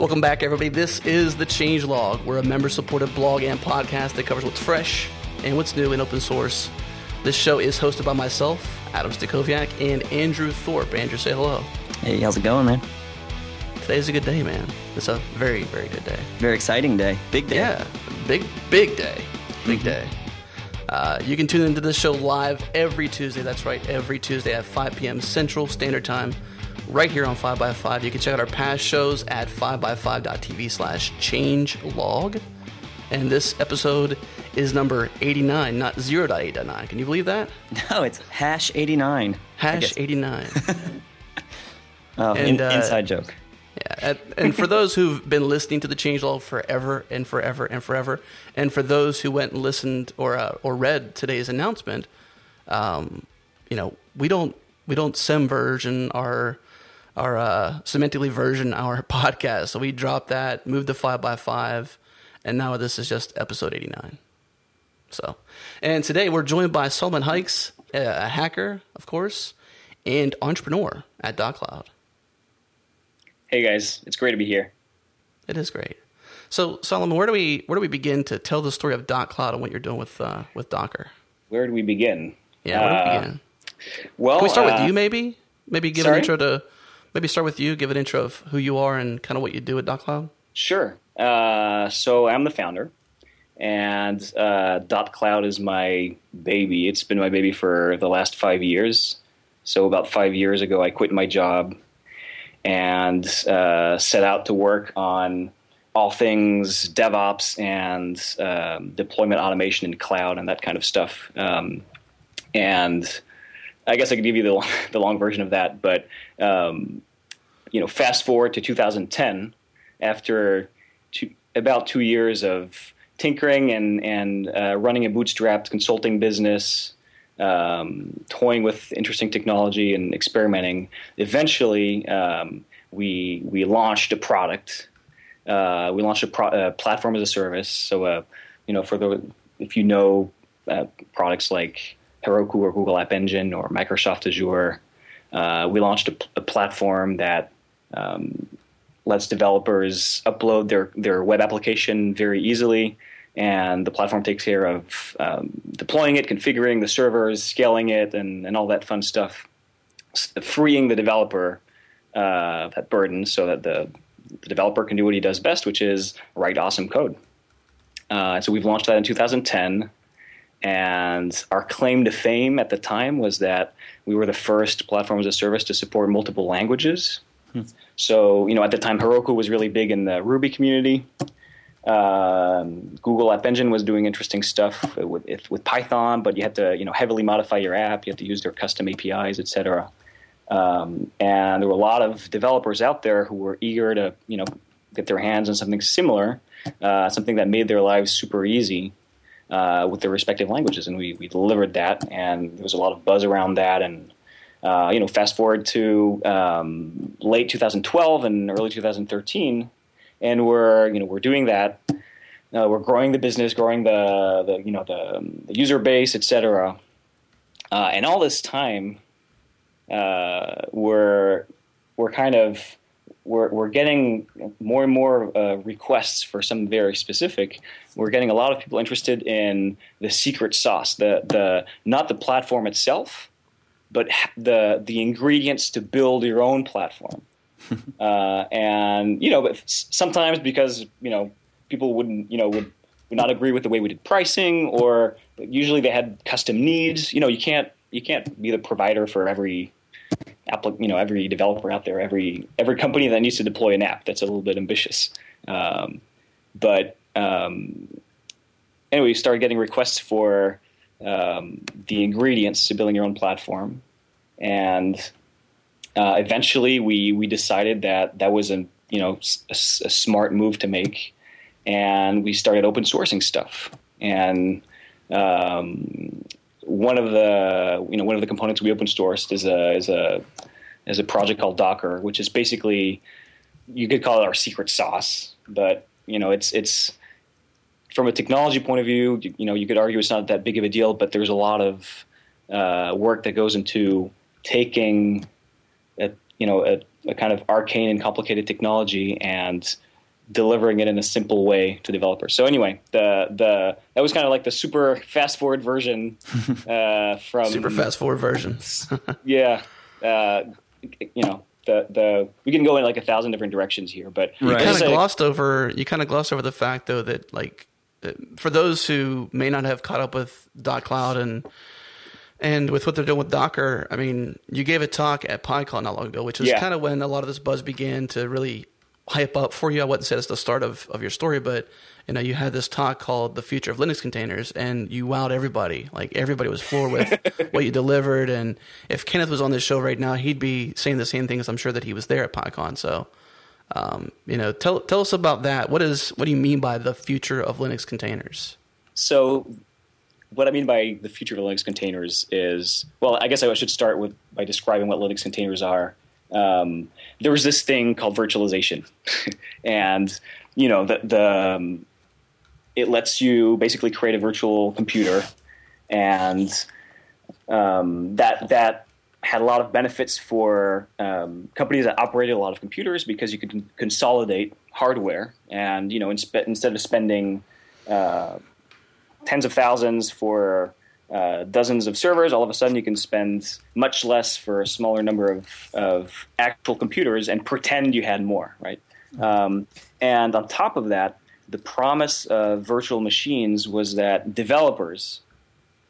Welcome back, everybody. This is the Changelog. We're a member-supported blog and podcast that covers what's fresh and what's new in open source. This show is hosted by myself, Adam Stacoviak, and Andrew Thorp. Andrew, say hello. Hey, how's it going, man? Today's a good day, man. It's a very, very good day. Very exciting day. Big day. Yeah, big day. Big day. You can tune into this show live every Tuesday. That's right, every Tuesday at 5 p.m. Central Standard Time, right here on 5x5. You can check out our past shows at 5x5.tv/changelog. And this episode is number 89, not 0.8.9. Can you believe that? No, it's #89. #89. Oh, and, inside joke. Yeah, and for those who've been listening to the Changelog forever and forever and forever, and for those who went and listened or read today's announcement, we don't semversion our semantically version our podcast. So we dropped that, moved to 5x5, and now this is just episode 89. So, and today we're joined by Solomon Hykes, a hacker, of course, and entrepreneur at DocCloud. Hey guys, it's great to be here. It is great. So Solomon, where do we begin to tell the story of DocCloud and what you're doing with Docker? Where do we begin? Yeah, where do we begin? Well, can we start with you maybe? Give an intro of who you are and kind of what you do at DocCloud. Sure. So I'm the founder, and DocCloud is my baby. It's been my baby for the last 5 years. So about 5 years ago, I quit my job and set out to work on all things DevOps and deployment automation in cloud and that kind of stuff. And I guess I could give you the long version of that, but fast forward to 2010, after about 2 years of tinkering and running a bootstrapped consulting business, toying with interesting technology and experimenting. Eventually, we launched a product. We launched a platform as a service. So, if you know products like Heroku or Google App Engine or Microsoft Azure, we launched a platform that lets developers upload their web application very easily. And the platform takes care of deploying it, configuring the servers, scaling it, and all that fun stuff, freeing the developer of that burden so that the developer can do what he does best, which is write awesome code. So we've launched that in 2010. And our claim to fame at the time was that we were the first platform as a service to support multiple languages. So, at the time, Heroku was really big in the Ruby community. Google App Engine was doing interesting stuff with Python, but you had to, heavily modify your app. You had to use their custom APIs, et cetera. And there were a lot of developers out there who were eager to, get their hands on something similar, something that made their lives super easy with their respective languages. And we delivered that, and there was a lot of buzz around that. And fast forward to late 2012 and early 2013. And we're doing that. We're growing the business, growing the user base, et cetera. And all this time, we're getting more and more requests for something very specific. We're getting a lot of people interested in the secret sauce, the not the platform itself, but the ingredients to build your own platform. And but sometimes because people wouldn't would not agree with the way we did pricing, or usually they had custom needs. You can't be the provider for every developer out there, every company that needs to deploy an app. That's a little bit ambitious. Anyway, we started getting requests for the ingredients to building your own platform, and eventually, we decided that was a smart move to make, and we started open sourcing stuff. And one of the components we open sourced is a project called Docker, which is basically, you could call it our secret sauce, but it's from a technology point of view, you could argue it's not that big of a deal, but there's a lot of work that goes into taking a kind of arcane and complicated technology and delivering it in a simple way to developers. So anyway, the that was kind of like the super fast forward version from super fast forward versions. Yeah, you know, the we can go in like 1,000 different directions here, but right. you kind of glossed over the fact though that like for those who may not have caught up with .cloud and with what they're doing with Docker, I mean, you gave a talk at PyCon not long ago, which is kind of when a lot of this buzz began to really hype up for you. I wouldn't say that's the start of your story, but you know, you had this talk called The Future of Linux Containers, and you wowed everybody. Like, everybody was floored with what you delivered. And if Kenneth was on this show right now, he'd be saying the same things. I'm sure that he was there at PyCon. So, you know, tell us about that. What do you mean by the future of Linux containers? So, what I mean by the future of Linux containers is, well, I guess I should start by describing what Linux containers are. There was this thing called virtualization, and you know it lets you basically create a virtual computer, and that had a lot of benefits for companies that operated a lot of computers because you could consolidate hardware, and you know instead of spending tens of thousands for dozens of servers, all of a sudden you can spend much less for a smaller number of actual computers and pretend you had more, right? And on top of that, the promise of virtual machines was that developers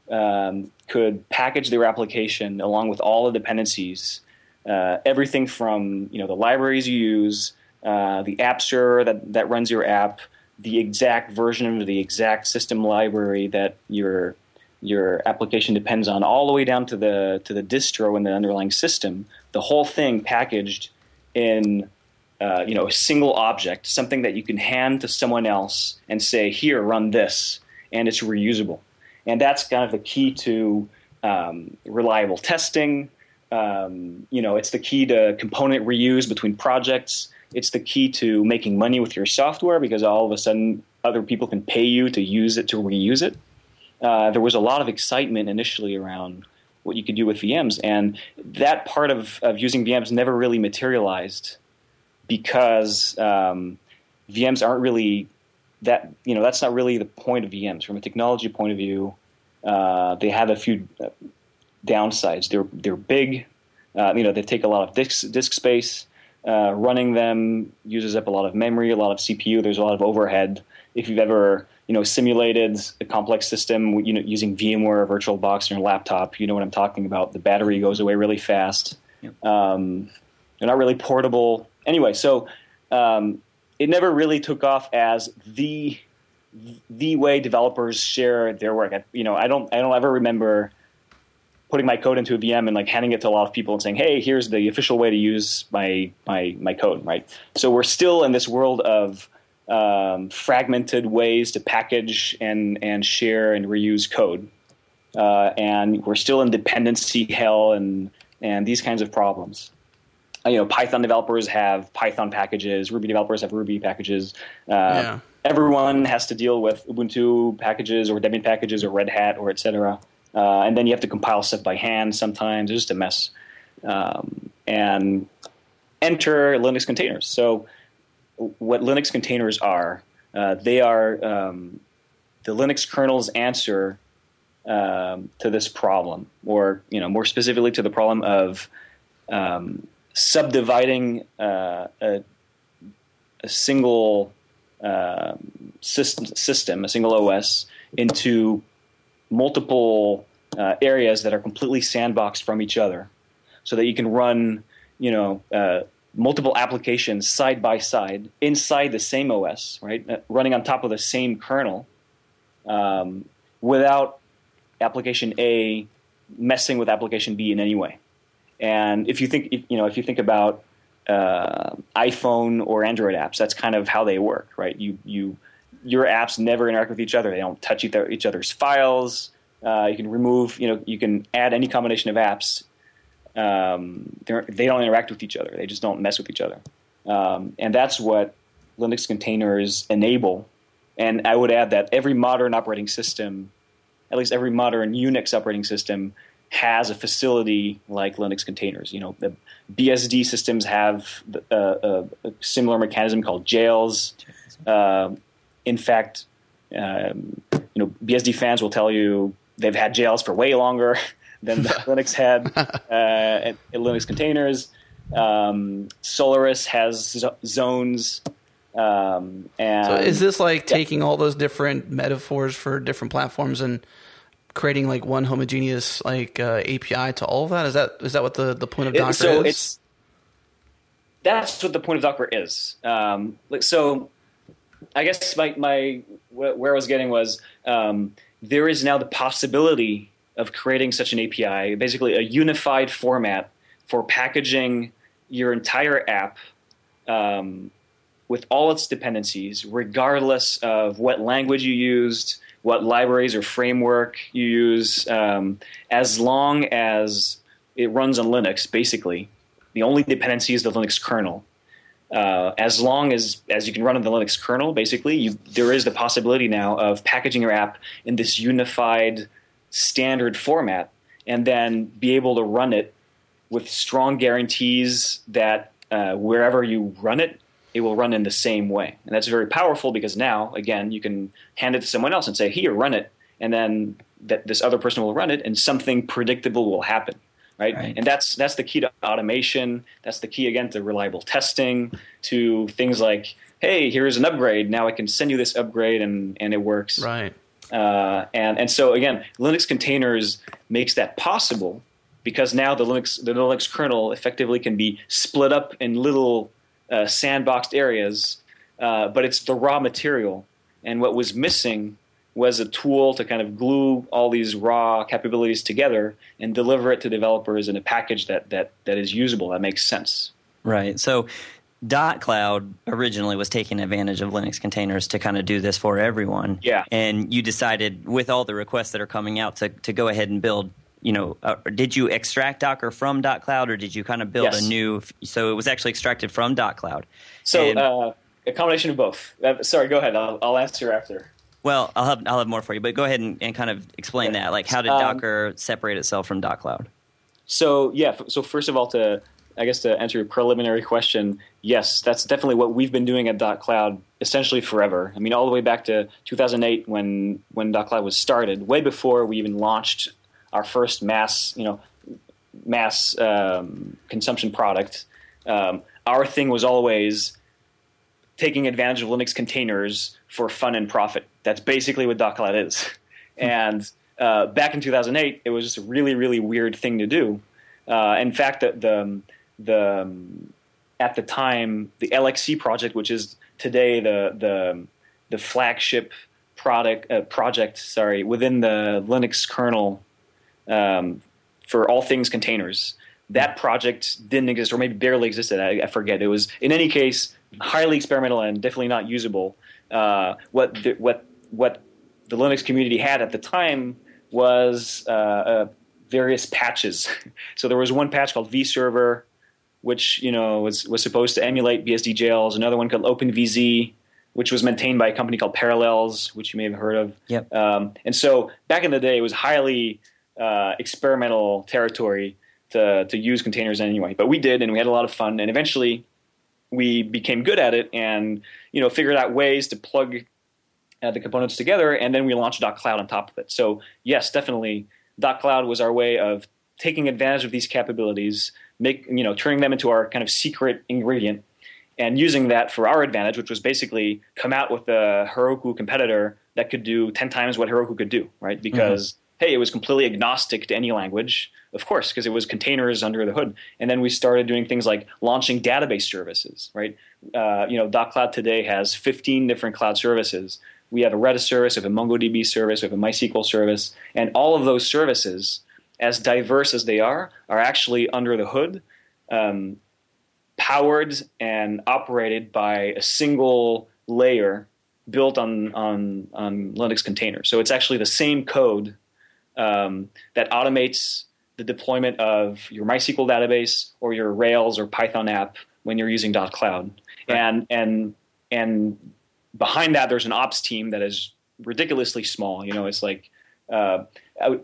could package their application along with all the dependencies, everything from you know the libraries you use, the app server that runs your app, the exact version of the exact system library that your application depends on, all the way down to the distro and the underlying system. The whole thing packaged in you know a single object, something that you can hand to someone else and say, "Here, run this," and it's reusable. And that's kind of the key to reliable testing. You know, it's the key to component reuse between projects. It's the key to making money with your software because all of a sudden other people can pay you to use it, to reuse it. There was a lot of excitement initially around what you could do with VMs, and that part of using VMs never really materialized because VMs aren't really that, you know, that's not really the point of VMs. From a technology point of view, they have a few downsides. They're big, you know, they take a lot of disk space. Running them uses up a lot of memory, a lot of CPU. There's a lot of overhead. If you've ever, you know, simulated a complex system, you know, using VMware or VirtualBox on your laptop, you know what I'm talking about. The battery goes away really fast. Yep. They're not really portable. Anyway, so it never really took off as the way developers share their work. You know, I don't ever remember putting my code into a VM and like handing it to a lot of people and saying, "Hey, here's the official way to use my code." Right. So we're still in this world of fragmented ways to package and share and reuse code, and we're still in dependency hell and these kinds of problems. You know, Python developers have Python packages. Ruby developers have Ruby packages. Everyone has to deal with Ubuntu packages or Debian packages or Red Hat or et cetera. And then you have to compile stuff by hand sometimes. It's just a mess. And enter Linux containers. So what Linux containers are, they are the Linux kernel's answer to this problem, or you know, more specifically to the problem of subdividing a single system, a single OS, into multiple areas that are completely sandboxed from each other, so that you can run, you know, multiple applications side by side inside the same OS, right? Running on top of the same kernel, without application A messing with application B in any way. And if you think about iPhone or Android apps, that's kind of how they work, right? Your apps never interact with each other. They don't touch each other's files. You can remove, you know, you can add any combination of apps. They don't interact with each other. They just don't mess with each other. And that's what Linux containers enable. And I would add that every modern operating system, at least every modern Unix operating system, has a facility like Linux containers. You know, the BSD systems have a similar mechanism called jails. in fact, BSD fans will tell you they've had jails for way longer than Linux had in Linux containers. Solaris has zones. And so is this like taking all those different metaphors for different platforms and creating like one homogeneous like API to all of that? Is that what the point of Docker is? That's what the point of Docker is. I guess my where I was getting was there is now the possibility of creating such an API, basically a unified format for packaging your entire app with all its dependencies, regardless of what language you used, what libraries or framework you use, as long as it runs on Linux, basically. The only dependency is the Linux kernel. As long as you can run on the Linux kernel, basically, there is the possibility now of packaging your app in this unified standard format and then be able to run it with strong guarantees that wherever you run it, it will run in the same way. And that's very powerful because now, again, you can hand it to someone else and say, here, run it, and then this other person will run it and something predictable will happen. Right? And that's the key to automation. That's the key, again, to reliable testing, to things like, hey, here's an upgrade. Now I can send you this upgrade and it works. Right. And so, again, Linux containers makes that possible because now the Linux kernel effectively can be split up in little sandboxed areas, but it's the raw material. And what was missing was a tool to kind of glue all these raw capabilities together and deliver it to developers in a package that is usable, that makes sense. Right. So .cloud originally was taking advantage of Linux containers to kind of do this for everyone. Yeah. And you decided with all the requests that are coming out to go ahead and build, did you extract Docker from .cloud or did you kind of build a new – so it was actually extracted from .cloud. So a combination of both. Sorry, go ahead. I'll answer after. Well, I'll have more for you, but go ahead and kind of explain that. Like, how did Docker separate itself from .cloud? So so first of all, to answer your preliminary question, yes, that's definitely what we've been doing at .cloud essentially forever. I mean, all the way back to 2008 when .cloud was started, way before we even launched our first mass consumption product. Our thing was always taking advantage of Linux containers for fun and profit. That's basically what .cloud is. And back in 2008, it was just a really, really weird thing to do. In fact, at the time, the LXC project, which is today the flagship project within the Linux kernel for all things containers, that project didn't exist or maybe barely existed. I forget. It was, in any case, highly experimental and definitely not usable. What the Linux community had at the time was various patches. So there was one patch called vServer, which was supposed to emulate BSD jails. Another one called OpenVZ, which was maintained by a company called Parallels, which you may have heard of. Yep. And so back in the day, it was highly experimental territory to use containers anyway. But we did, and we had a lot of fun, and eventually we became good at it and, figured out ways to plug the components together, and then we launched .cloud on top of it. So, yes, definitely, .cloud was our way of taking advantage of these capabilities, turning them into our kind of secret ingredient and using that for our advantage, which was basically come out with a Heroku competitor that could do 10 times what Heroku could do, right? Because, hey, it was completely agnostic to any language, of course, because it was containers under the hood. And then we started doing things like launching database services, right? .cloud today has 15 different cloud services. We have a Redis service, we have a MongoDB service, we have a MySQL service. And all of those services, as diverse as they are actually under the hood, powered and operated by a single layer built on Linux containers. So it's actually the same code that automates the deployment of your MySQL database or your Rails or Python app when you're using .cloud. Right. And behind that, there's an ops team that is ridiculously small. It's like 5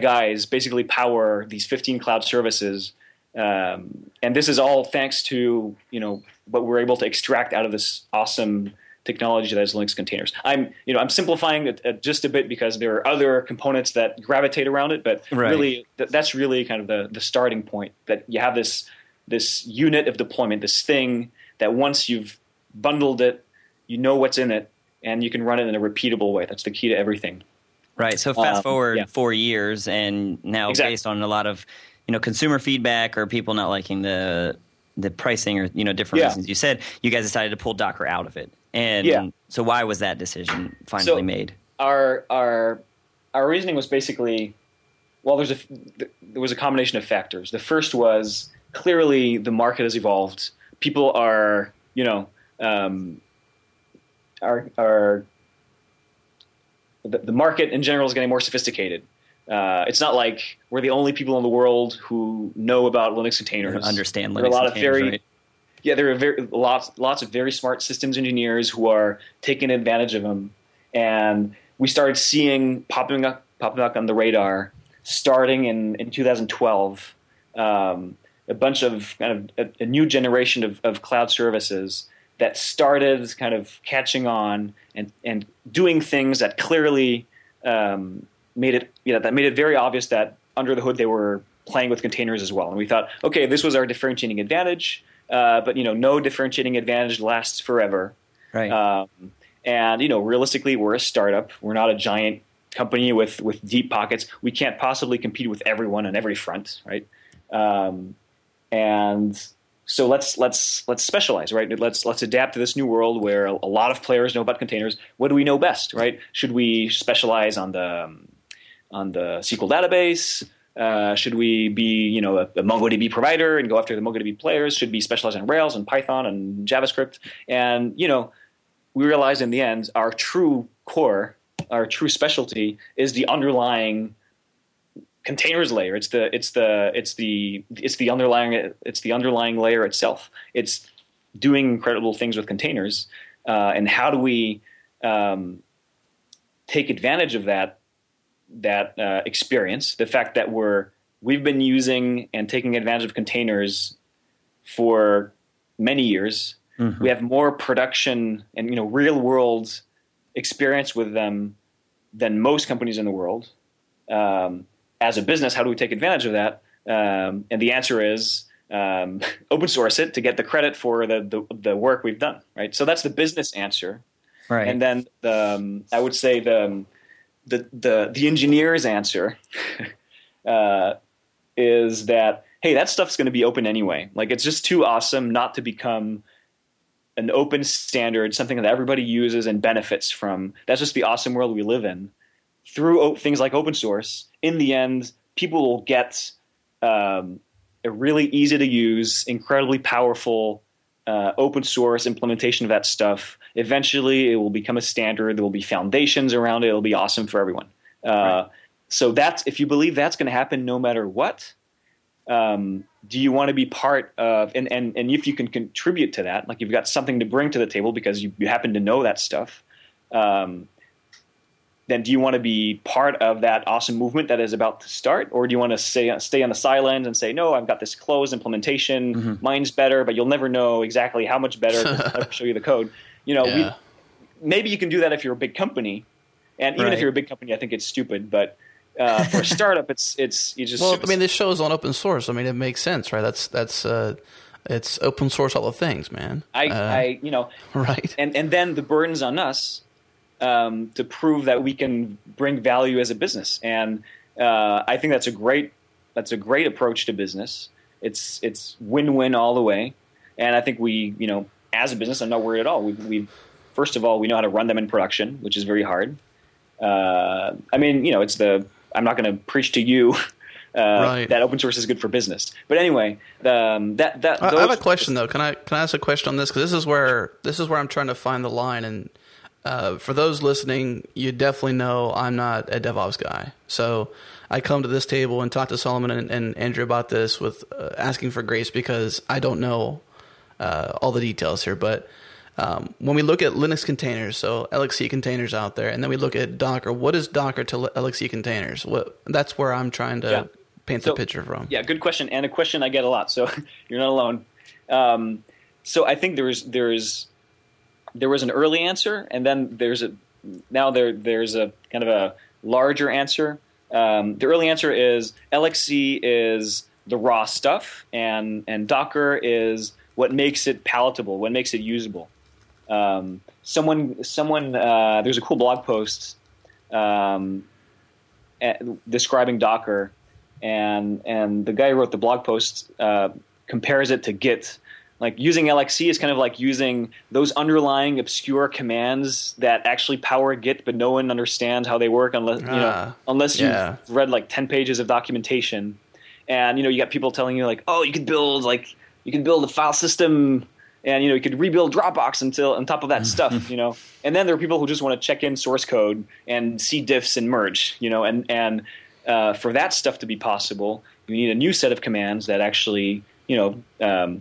guys basically power these 15 cloud services. And this is all thanks to what we're able to extract out of this awesome technology that is Linux containers. I'm simplifying it just a bit because there are other components that gravitate around it, but really that's really kind of the starting point, that you have this unit of deployment, this thing that once you've bundled it, you know what's in it, and you can run it in a repeatable way. That's the key to everything. Right. So fast forward 4 years, and now based on a lot of consumer feedback or people not liking the pricing or different reasons, you said you guys decided to pull Docker out of it. And so why was that decision finally made? Our reasoning was basically, there was a combination of factors. The first was clearly the market has evolved. People are the market in general is getting more sophisticated. It's not like we're the only people in the world who know about Linux containers. Or understand Linux containers, right? Yeah, there are lots of very smart systems engineers who are taking advantage of them. And we started seeing popping up on the radar starting in 2012, a bunch of kind of a new generation of cloud services that started kind of catching on and doing things that clearly made it very obvious that under the hood they were playing with containers as well. And we thought, okay, this was our differentiating advantage, but no differentiating advantage lasts forever. Right. And realistically, we're a startup. We're not a giant company with deep pockets. We can't possibly compete with everyone on every front, right? So let's specialize, right? Let's adapt to this new world where a lot of players know about containers. What do we know best, right? Should we specialize on the SQL database? Should we be a MongoDB provider and go after the MongoDB players? Should we specialize on Rails and Python and JavaScript? And we realized in the end our true core, our true specialty is the underlying containers layer. It's the underlying layer itself. It's doing incredible things with containers, and how do we take advantage of that experience? The fact that we've been using and taking advantage of containers for many years. Mm-hmm. We have more production and real world experience with them than most companies in the world. As a business, how do we take advantage of that? And the answer is open source it to get the credit for the work we've done, right? So that's the business answer, right? And then I would say the engineer's answer is that, hey, that stuff's going to be open anyway. Like, it's just too awesome not to become an open standard, something that everybody uses and benefits from. That's just the awesome world we live in. Through things like open source, in the end, people will get a really easy-to-use, incredibly powerful open source implementation of that stuff. Eventually, it will become a standard. There will be foundations around it. It'll be awesome for everyone. Right. So that's, if you believe that's going to happen no matter what, do you want to be part of – and if you can contribute to that, like you've got something to bring to the table because you happen to know that stuff, then do you want to be part of that awesome movement that is about to start? Or do you want to stay on the sidelines and say, no, I've got this closed implementation. Mm-hmm. Mine's better, but you'll never know exactly how much better because I'll show you the code. Maybe you can do that if you're a big company. And even if you're a big company, I think it's stupid. But for a startup, it's just stupid. I mean, this show is on open source. I mean, it makes sense, right? That's it's open source all the things, man. Right. And then the burden's on us. To prove that we can bring value as a business, and I think that's a great approach to business. It's win-win all the way, and I think we as a business, I'm not worried at all. We first of all, we know how to run them in production, which is very hard. I'm not going to preach to you that open source is good for business, but anyway, I have a question though. Can I ask a question on this? Because this is where I'm trying to find the line and. For those listening, you definitely know I'm not a DevOps guy. So I come to this table and talk to Solomon and Andrew about this with asking for grace because I don't know all the details here. But when we look at Linux containers, so LXC containers out there, and then we look at Docker, what is Docker to LXC containers? That's where I'm trying to paint the picture from. Yeah, good question, and a question I get a lot. So you're not alone. So I think there is there was an early answer, and then there's a now there's a kind of a larger answer. The early answer is LXC is the raw stuff, and Docker is what makes it palatable, what makes it usable. Someone there's a cool blog post describing Docker, and the guy who wrote the blog post compares it to Git. Like, using LXC is kind of like using those underlying obscure commands that actually power Git, but no one understands how they work unless you've read like 10 pages of documentation. And, you know, you got people telling you like, oh, you could build a file system, and, you know, you could rebuild Dropbox until on top of that stuff, you know. And then there are people who just want to check in source code and see diffs and merge, you know. And for that stuff to be possible, you need a new set of commands that actually, you know,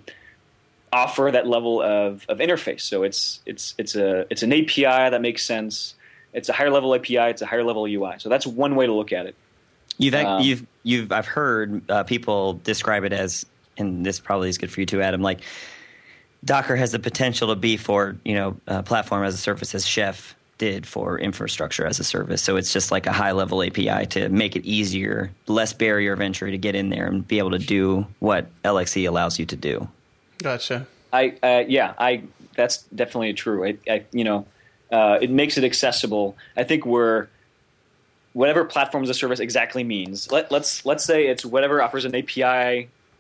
offer that level of interface. So it's an API that makes sense. It's a higher level API. It's a higher level UI. So that's one way to look at it. I've heard people describe it as, and this probably is good for you too, Adam. Like, Docker has the potential to be for, you know, platform as a service, as Chef did for infrastructure as a service. So it's just like a high level API to make it easier, less barrier of entry to get in there and be able to do what LXC allows you to do. Gotcha. That's definitely true. It makes it accessible. I think we're whatever platform as a service exactly means. Let's say it's whatever offers an API,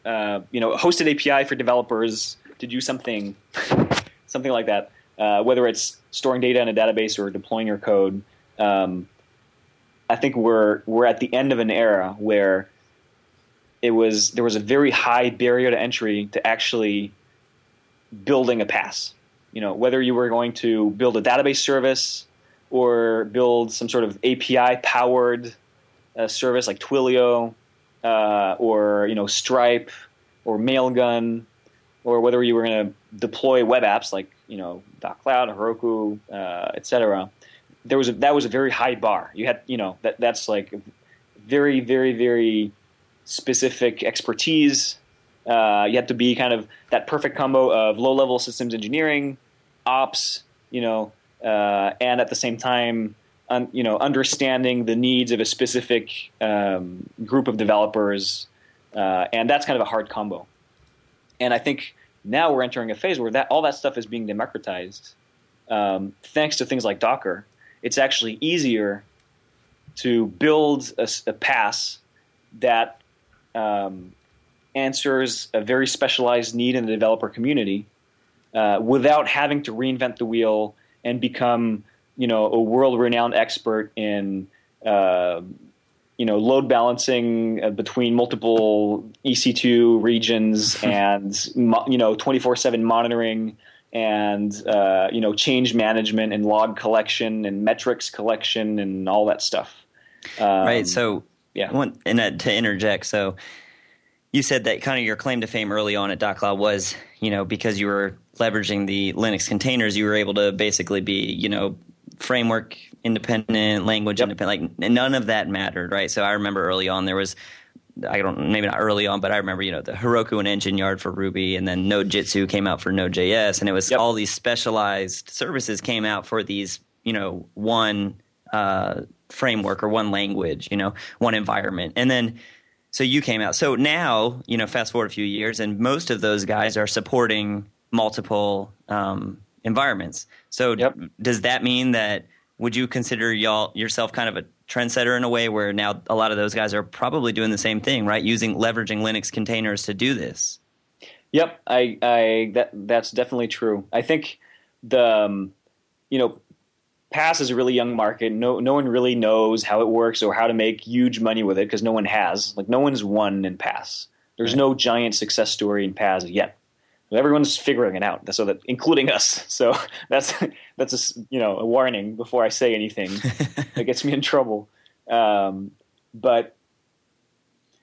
a hosted API for developers to do something like that. Whether it's storing data in a database or deploying your code, I think we're at the end of an era where there was a very high barrier to entry to actually building a PaaS. You know, whether you were going to build a database service or build some sort of API-powered service like Twilio or, you know, Stripe or Mailgun, or whether you were going to deploy web apps like, you know, DocCloud, Heroku, et cetera, that was a very high bar. You had, you know, that's like very, very, very specific expertise. You had to be kind of that perfect combo of low-level systems engineering, ops, you know, and at the same time, understanding the needs of a specific group of developers, and that's kind of a hard combo. And I think now we're entering a phase where that all that stuff is being democratized, thanks to things like Docker. It's actually easier to build a PaaS that answers a very specialized need in the developer community without having to reinvent the wheel and become, you know, a world-renowned expert in, load balancing between multiple EC2 regions and, 24/7 monitoring and, change management and log collection and metrics collection and all that stuff. Right. So, yeah. To interject, so you said that kind of your claim to fame early on at DocCloud was, you know, because you were leveraging the Linux containers, you were able to basically be, you know, framework independent, language independent, like none of that mattered, right? So I remember early on there was, maybe not early on, but I remember, you know, the Heroku and Engine Yard for Ruby, and then Node Jitsu came out for Node.js, and it was all these specialized services came out for these, you know, one framework or one language, you know, one environment. And then so you came out. So now, you know, fast forward a few years, and most of those guys are supporting multiple environments. So does that mean that would you consider yourself kind of a trendsetter in a way where now a lot of those guys are probably doing the same thing, right? Leveraging Linux containers to do this. Yep, that's definitely true. I think PaaS is a really young market. No one really knows how it works or how to make huge money with it because no one has. Like, no one's won in PaaS. There's no giant success story in PaaS yet. Everyone's figuring it out, so that including us. So that's a warning before I say anything that gets me in trouble. But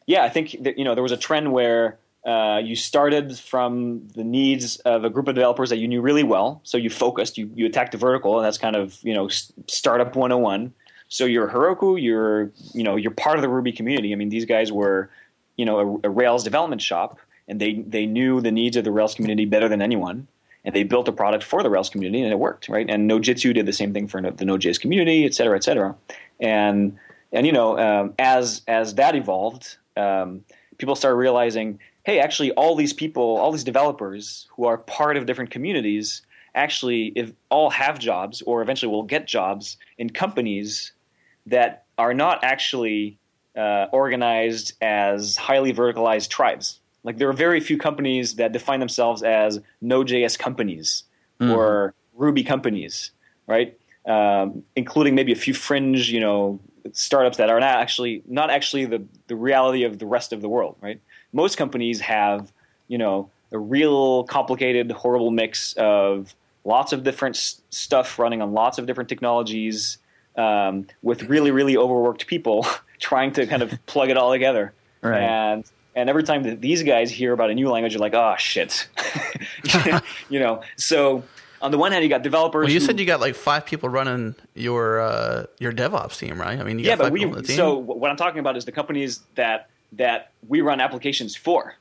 yeah, I think that, you know, there was a trend where you started from the needs of a group of developers that you knew really well. So you focused, you attacked the vertical, and that's kind of, you know, startup 101. So you're Heroku, you're part of the Ruby community. I mean, these guys were, you know, a Rails development shop. And they knew the needs of the Rails community better than anyone. and they built a product for the Rails community, and it worked, right? And Node Jitsu did the same thing for the Node.js community, et cetera, et cetera. And you know, as that evolved, people started realizing, hey, actually, all these people, all these developers who are part of different communities, actually, if all have jobs or eventually will get jobs in companies that are not actually organized as highly verticalized tribes. Like, there are very few companies that define themselves as Node.js companies or Ruby companies, right? Including maybe a few fringe, you know, startups that are not actually the reality of the rest of the world, right? Most companies have, you know, a real complicated, horrible mix of lots of different stuff running on lots of different technologies, with really, really overworked people trying to kind of plug it all together. Right. And every time that these guys hear about a new language, you're like, oh, shit. You know, so on the one hand, you got developers. Well, you said you got like 5 people running your DevOps team, right? I mean, you got 5 people on the team. So what I'm talking about is the companies that we run applications for.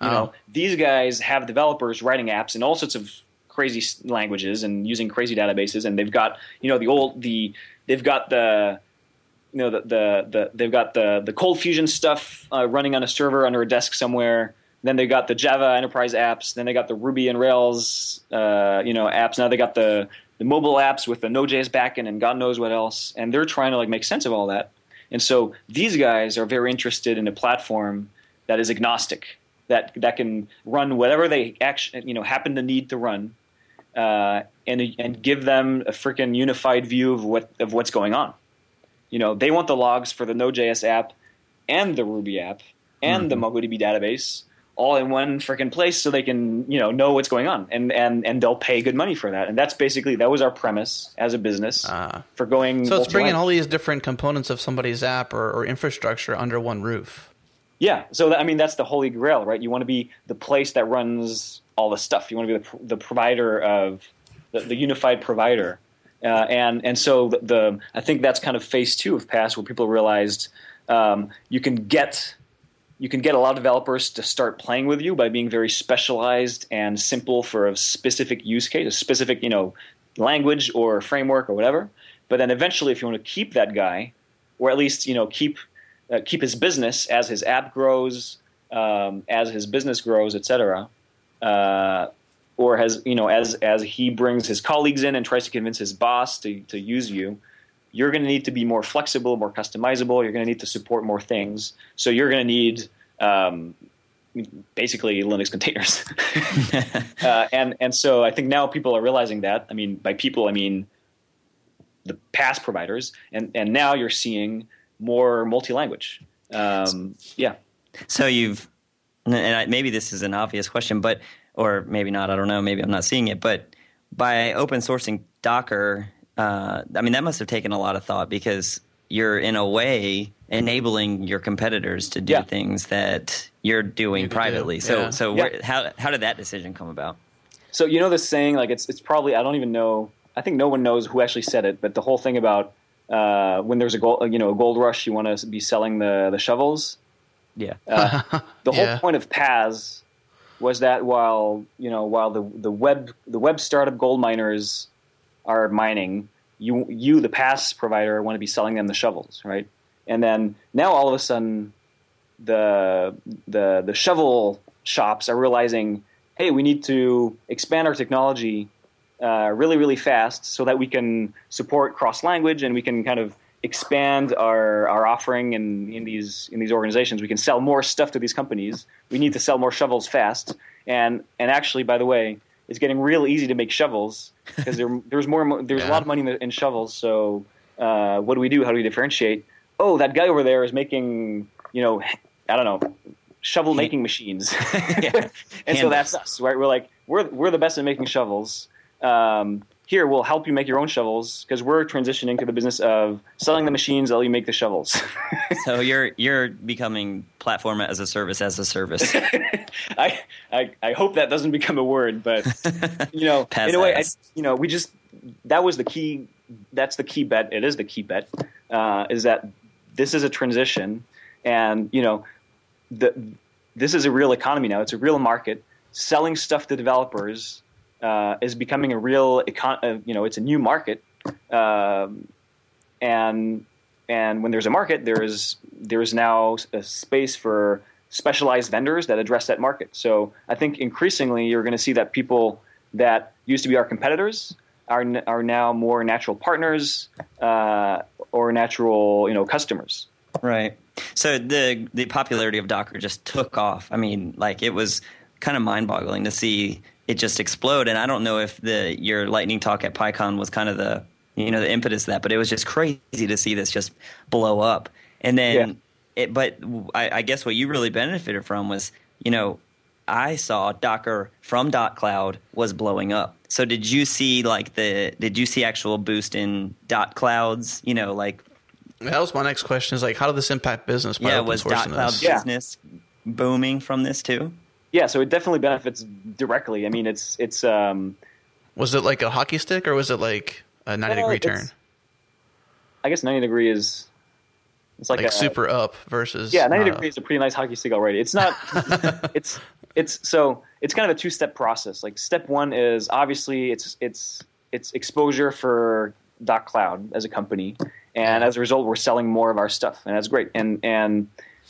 You know, these guys have developers writing apps in all sorts of crazy languages and using crazy databases, and they've got, you know, they've got the cold fusion stuff running on a server under a desk somewhere. Then they got the Java enterprise apps. Then they got the Ruby and Rails, you know, apps. Now they got the mobile apps with the Node.js backend and God knows what else. And they're trying to like make sense of all that. And so these guys are very interested in a platform that is agnostic, that can run whatever they actually, you know, happen to need to run, and give them a freaking unified view of what's going on. You know, they want the logs for the Node.js app and the Ruby app and the MongoDB database all in one freaking place, so they can, you know what's going on, and they'll pay good money for that. And that's basically, that was our premise as a business for going. So it's bringing all these different components of somebody's app or infrastructure under one roof. Yeah, so I mean, that's the holy grail, right? You want to be the place that runs all the stuff. You want to be the provider of the unified provider, and so the I think that's kind of phase 2 of PaaS, where people realized you can get a lot of developers to start playing with you by being very specialized and simple for a specific use case, a specific, you know, language or framework or whatever. But then eventually, if you want to keep that guy, or at least, you know, keep his business as his app grows, as his business grows, et cetera, or has, you know, as he brings his colleagues in and tries to convince his boss to use you, you're going to need to be more flexible, more customizable. You're going to need to support more things. So you're going to need basically Linux containers. And so I think now people are realizing that. I mean, by people, I mean the PaaS providers. And now you're seeing more multi-language. Yeah. So maybe this is an obvious question, but, or maybe not, I don't know, maybe I'm not seeing it, but by open sourcing Docker, I mean, that must have taken a lot of thought, because you're in a way enabling your competitors to do things that you're doing privately. How did that decision come about? So, you know, this saying, like, it's probably, I don't even know, I think no one knows who actually said it, but the whole thing about when there's a gold rush, you want to be selling the shovels. Yeah. The whole point of PaaS was that while the web startup gold miners are mining, you the PaaS provider want to be selling them the shovels, right? And then now all of a sudden, the shovel shops are realizing, hey, we need to expand our technology really, really fast, so that we can support cross-language, and we can kind of expand our offering in these organizations. We can sell more stuff to these companies. We need to sell more shovels fast. And actually, by the way, it's getting real easy to make shovels, because there's a lot of money in shovels. So what do we do? How do we differentiate? Oh, that guy over there is making, you know, I don't know, shovel-making machines. And so that's us, right? We're like, we're the best at making shovels. Here, we'll help you make your own shovels, because we're transitioning to the business of selling the machines that you make the shovels. So you're becoming platform as a service I hope that doesn't become a word, but you know, in a way, that's the key bet. It is the key bet, is that this is a transition, and you know, this is a real economy now. It's a real market. Selling stuff to developers is becoming a real, it's a new market. And when there's a market, there is now a space for specialized vendors that address that market. So I think increasingly you're going to see that people that used to be our competitors are now more natural partners or natural customers. Right. So the popularity of Docker just took off. I mean, it was kind of mind-boggling to see it just explode. And I don't know if your lightning talk at PyCon was kind of the the impetus of that, but it was just crazy to see this just blow up. And then, but I guess what you really benefited from was, I saw Docker from .cloud was blowing up. So did you see actual boost in .clouds? That was my next question. Is how did this impact business? By open sourcing this? Was .cloud business booming from this too? Yeah, so it definitely benefits directly. I mean, it's. Was it like a hockey stick, or was it a 90-degree turn? I guess 90-degree is. It's like a super up versus. Yeah, 90-degree is a pretty nice hockey stick already. It's not. It's kind of a two-step process. Step one is obviously it's exposure for .cloud as a company. And as a result, we're selling more of our stuff, and that's great. And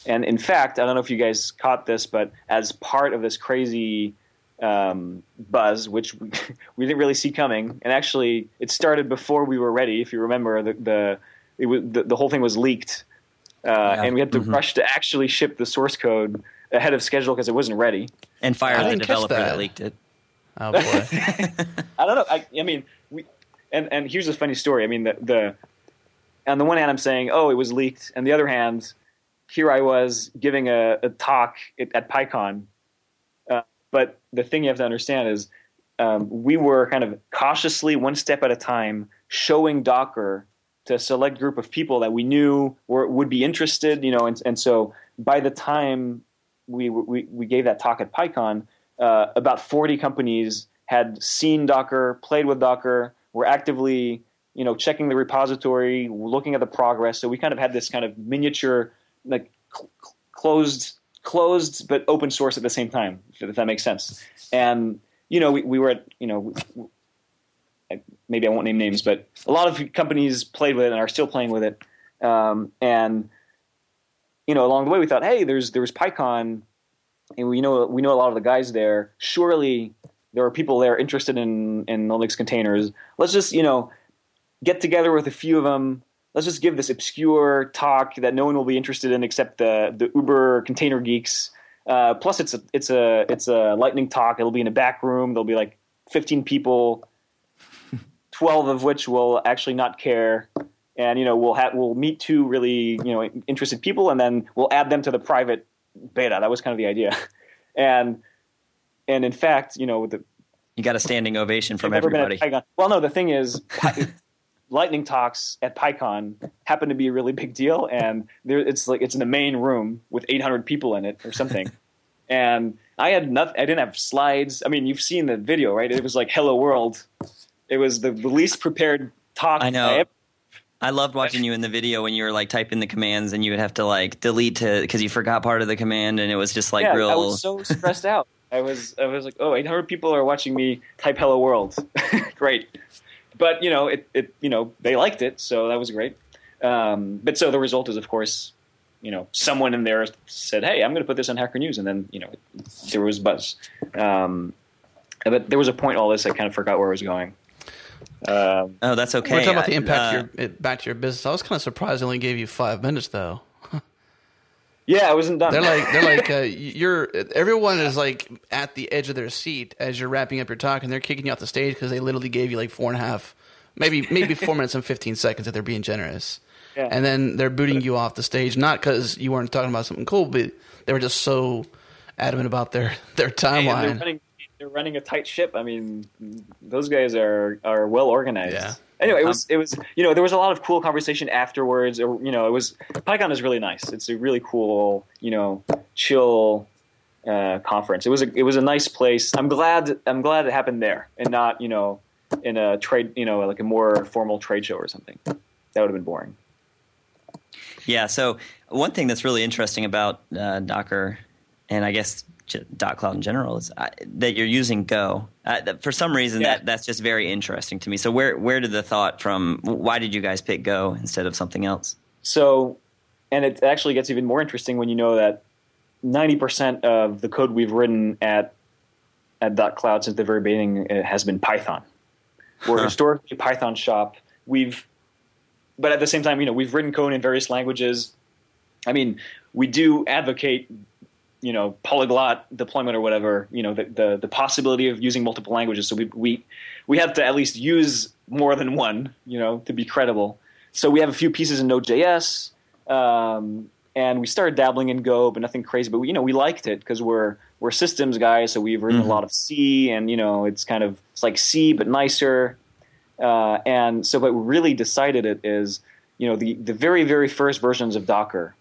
in fact, I don't know if you guys caught this, but as part of this crazy buzz, which we didn't really see coming, and actually it started before we were ready. If you remember, the whole thing was leaked, and we had to rush to actually ship the source code ahead of schedule because it wasn't ready. And fire the developer that leaked it. Oh boy! I don't know. I mean, here's a funny story. I mean the on the one hand, I'm saying, oh, it was leaked. On the other hand, here I was giving a talk at PyCon. But the thing you have to understand is we were kind of cautiously, one step at a time, showing Docker to a select group of people that we knew would be interested. And so by the time we gave that talk at PyCon, about 40 companies had seen Docker, played with Docker, were actively checking the repository, looking at the progress. So we kind of had this kind of miniature, closed but open source at the same time, if that makes sense. And we were at, maybe I won't name names, but a lot of companies played with it and are still playing with it. Along the way we thought, hey, there was PyCon, and we know a lot of the guys there. Surely there are people there interested in Linux containers. Let's just get together with a few of them. Let's just give this obscure talk that no one will be interested in except the Uber container geeks. Plus, it's a lightning talk. It'll be in a back room. There'll be 15 people, 12 of which will actually not care. And we'll meet two really interested people, and then we'll add them to the private beta. That was kind of the idea. And in fact, you got a standing ovation from everybody. Well, no, the thing is. Lightning talks at PyCon happen to be a really big deal, and it's in the main room with 800 people in it or something. And I didn't have slides. I mean, you've seen the video, right? It was "Hello World." It was the least prepared talk. I know. I loved watching you in the video when you were typing the commands, and you would have to delete because you forgot part of the command, and it was just real. I was so stressed out. I was like, oh, 800 people are watching me type "Hello World." Great. But they liked it, so that was great. But so the result is, of course, someone in there said, "Hey, I'm going to put this on Hacker News," and then there was buzz. But there was a point all this I kind of forgot where I was going. Oh, that's okay. We're talking about the impact back to your business. I was kind of surprised they only gave you 5 minutes, though. Yeah, I wasn't done. Everyone is at the edge of their seat as you're wrapping up your talk, and they're kicking you off the stage because they literally gave you 4.5, maybe 4 minutes and 15 seconds if they're being generous. Yeah. And then they're booting you off the stage, not because you weren't talking about something cool, but they were just so adamant about their timeline. Hey, they're running a tight ship. I mean, those guys are well organized. Yeah. Anyway, it was there was a lot of cool conversation afterwards. PyCon is really nice. It's a really cool, chill conference. It was a nice place. I'm glad it happened there and not, in a trade, like a more formal trade show or something. That would have been boring. Yeah. So one thing that's really interesting about Docker, and I guess .cloud in general is that you're using Go. For some reason, that's just very interesting to me. So where did the thought from? Why did you guys pick Go instead of something else? So, and it actually gets even more interesting when you know that 90% of the code we've written at .cloud since the very beginning has been Python. We're historically Python shop. But at the same time, we've written code in various languages. I mean, we do advocate, polyglot deployment or whatever. The possibility of using multiple languages. So we have to at least use more than one, to be credible. So we have a few pieces in Node.js, and we started dabbling in Go, but nothing crazy. But we liked it because we're systems guys, so we've written a lot of C, and it's like C but nicer. And so what really decided it is, the very, very first versions of Docker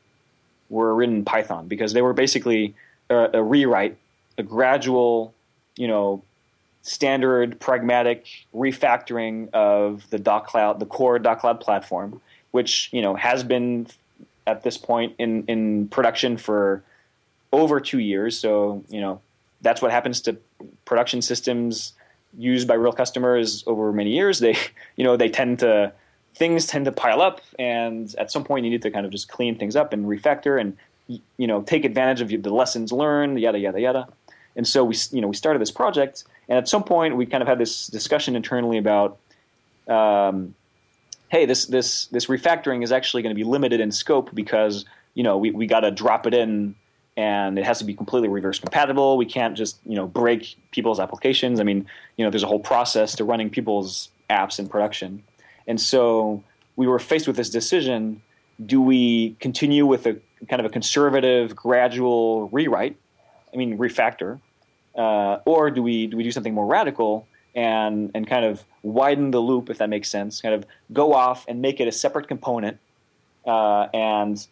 were written in Python because they were basically a rewrite, a gradual, standard, pragmatic refactoring of the .cloud, the core .cloud platform, which, has been at this point in production for over 2 years. So, that's what happens to production systems used by real customers over many years. Things tend to pile up, and at some point you need to kind of just clean things up and refactor and, take advantage of the lessons learned, yada, yada, yada. And so we started this project, and at some point we kind of had this discussion internally about, hey, this refactoring is actually going to be limited in scope because, we got to drop it in and it has to be completely reverse compatible. We can't just, break people's applications. I mean, there's a whole process to running people's apps in production. And so we were faced with this decision. Do we continue with a kind of a conservative, gradual rewrite, refactor, or do we do something more radical and kind of widen the loop, if that makes sense, kind of go off and make it a separate component and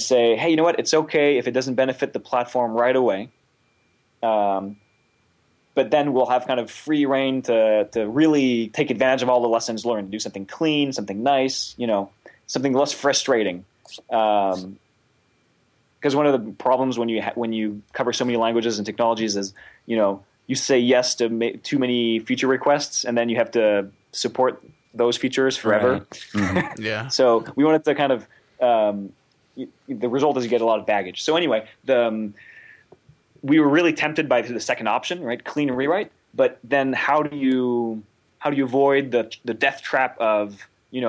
say, hey, you know what, it's okay if it doesn't benefit the platform right away. But then we'll have kind of free reign to really take advantage of all the lessons learned, do something clean, something nice, something less frustrating. Because one of the problems when you cover so many languages and technologies is, you say yes to too many feature requests, and then you have to support those features forever. Right. Yeah. So we wanted to kind of the result is you get a lot of baggage. So anyway, we were really tempted by the second option, right? Clean and rewrite. But then how do you avoid the death trap of,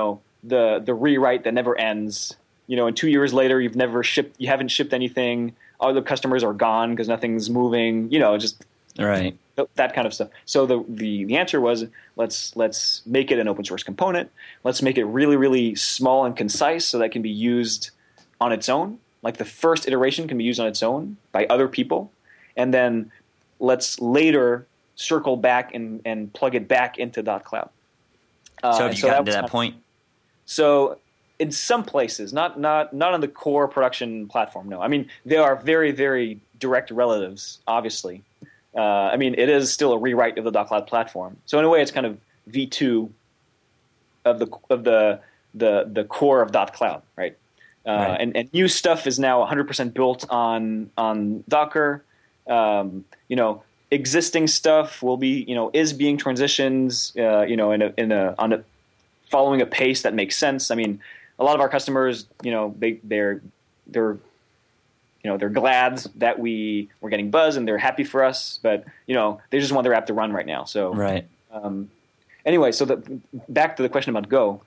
the rewrite that never ends, and 2 years later you haven't shipped anything, all the customers are gone because nothing's moving, just right. That kind of stuff. So the answer was let's make it an open source component. Let's make it really, really small and concise so that it can be used on its own. Like the first iteration can be used on its own by other people. And then let's later circle back and plug it back into .cloud. So have you gotten to that point? So in some places, not on the core production platform, no. I mean, they are very, very direct relatives, obviously. It is still a rewrite of the .cloud platform. So in a way, it's kind of V2 of the core of .cloud, right? Right. And new stuff is now 100% built on Docker. Existing stuff will be, is being transitioned, on a following a pace that makes sense. I mean, a lot of our customers, they're glad that we're getting buzz and they're happy for us, but they just want their app to run right now. So right. Anyway, so back to the question about Go.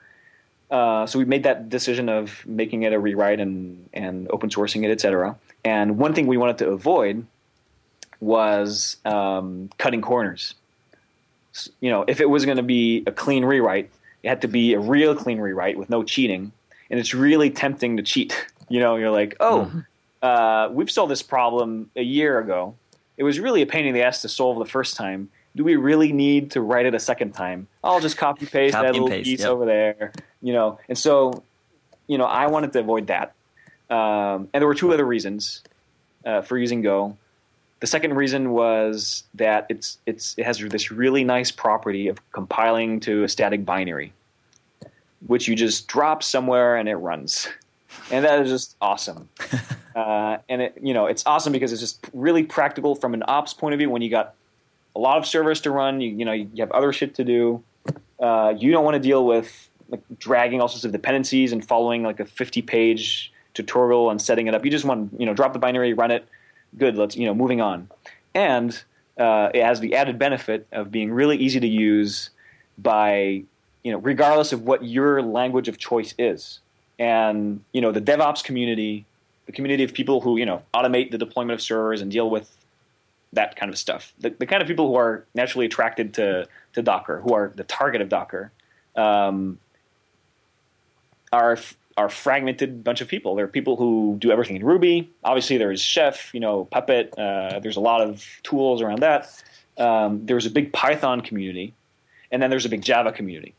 So we made that decision of making it a rewrite and open sourcing it, et cetera. And one thing we wanted to avoid was cutting corners. If it was going to be a clean rewrite, it had to be a real clean rewrite with no cheating. And it's really tempting to cheat. You're like, we've solved this problem a year ago. It was really a pain in the ass to solve the first time. Do we really need to write it a second time? I'll just copy-paste that little piece over there, And so, I wanted to avoid that. And there were two other reasons for using Go. The second reason was that it has this really nice property of compiling to a static binary, which you just drop somewhere and it runs. And that is just awesome. And it, you know, it's awesome because it's just really practical from an ops point of view. When you got a lot of servers to run, you have other shit to do. You don't want to deal with like dragging all sorts of dependencies and following like a 50-page tutorial and setting it up. You just want to drop the binary, run it, good. Let's moving on. And it has the added benefit of being really easy to use by regardless of what your language of choice is. And the DevOps community, the community of people who automate the deployment of servers and deal with that kind of stuff, the kind of people who are naturally attracted to Docker, who are the target of Docker, are fragmented bunch of people. There are people who do everything in Ruby. Obviously, there is Chef, Puppet. There's a lot of tools around that. There's a big Python community, and then there's a big Java community.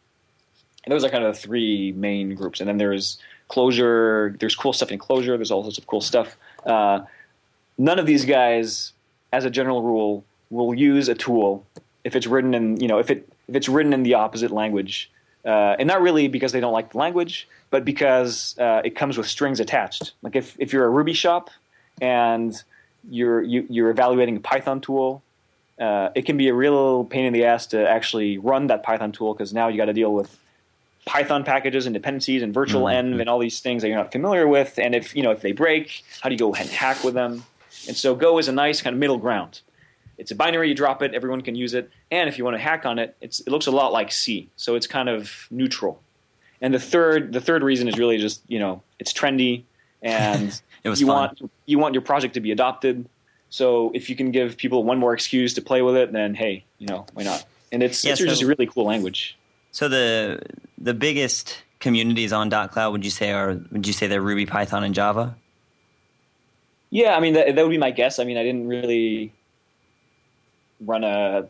And those are kind of the three main groups. And then there's Clojure. There's cool stuff in Clojure. There's all sorts of cool stuff. None of these guys, as a general rule, will use a tool if it's written in, if it's written in the opposite language, and not really because they don't like the language, but because it comes with strings attached. Like if you're a Ruby shop and you're evaluating a Python tool, it can be a real pain in the ass to actually run that Python tool because now you got to deal with Python packages and dependencies and virtual env and all these things that you're not familiar with. And if they break, how do you go ahead and hack with them? And so Go is a nice kind of middle ground. It's a binary, you drop it, everyone can use it. And if you want to hack on it, it looks a lot like C. So it's kind of neutral. And the third reason is really just, it's trendy and you want your project to be adopted. So if you can give people one more excuse to play with it, then hey, why not? And it's just a really cool language. So the biggest communities on .cloud would you say they're Ruby, Python, and Java? Yeah, I mean that would be my guess. I mean, I didn't really run a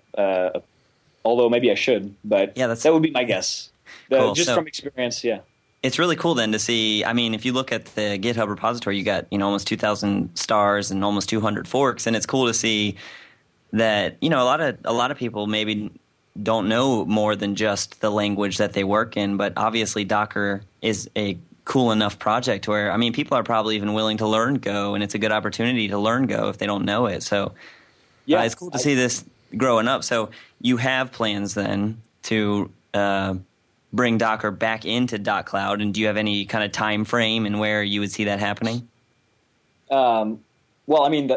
although maybe I should, but yeah, that would be my guess. Cool. Just so, from experience, yeah. It's really cool then to see, I mean, if you look at the GitHub repository, you got, almost 2,000 stars and almost 200 forks, and it's cool to see that, a lot of people maybe don't know more than just the language that they work in, but obviously Docker is a cool enough project where, I mean, people are probably even willing to learn Go, and it's a good opportunity to learn Go if they don't know it. So yeah, it's cool to see this growing up. So you have plans then to bring Docker back into .cloud, and do you have any kind of time frame and where you would see that happening? Well, I mean,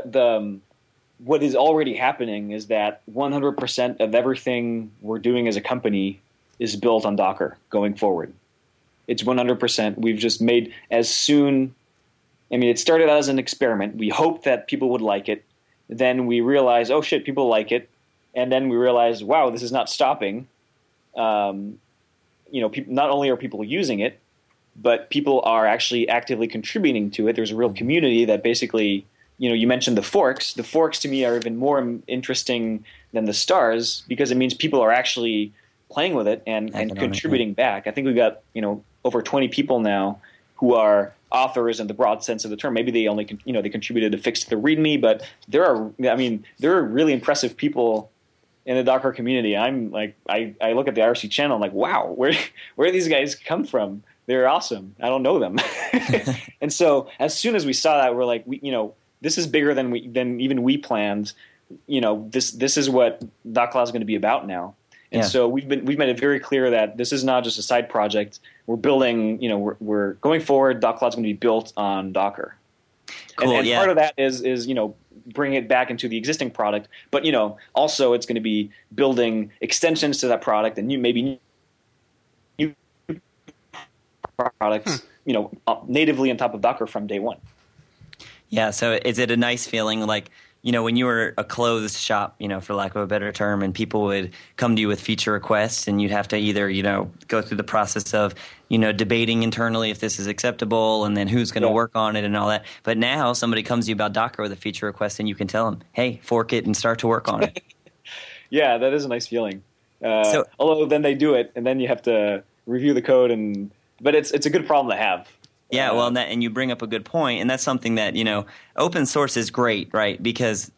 what is already happening is that 100% of everything we're doing as a company is built on Docker going forward. It's 100%. We've just made it started out as an experiment. We hoped that people would like it. Then we realized, oh shit, people like it. And then we realized, wow, this is not stopping. Not only are people using it, but people are actually actively contributing to it. There's a real community that basically, you mentioned the forks. The forks to me are even more interesting than the stars because it means people are actually playing with it and contributing back. I think we've got, over 20 people now who are authors in the broad sense of the term. Maybe they only, they contributed a fix to the README, but there are really impressive people in the Docker community. I'm like, I look at the IRC channel, I'm like, wow, where do these guys come from? They're awesome. I don't know them. And so as soon as we saw that, we're like, this is bigger than even we planned. This is what .cloud is going to be about now. And so we've made it very clear that this is not just a side project. We're building, we're going forward. .cloud is going to be built on Docker. Cool. And part of that is bring it back into the existing product, but also it's going to be building extensions to that product and maybe new products, natively on top of Docker from day one. Yeah. So is it a nice feeling, like when you were a closed shop, for lack of a better term, and people would come to you with feature requests, and you'd have to either, go through the process of, debating internally if this is acceptable, and then who's going to work on it and all that. But now somebody comes to you about Docker with a feature request, and you can tell them, hey, fork it and start to work on it. Yeah, that is a nice feeling. Although then they do it, and then you have to review the code, but it's a good problem to have. Yeah, well, and you bring up a good point, and that's something that, open source is great, right? Because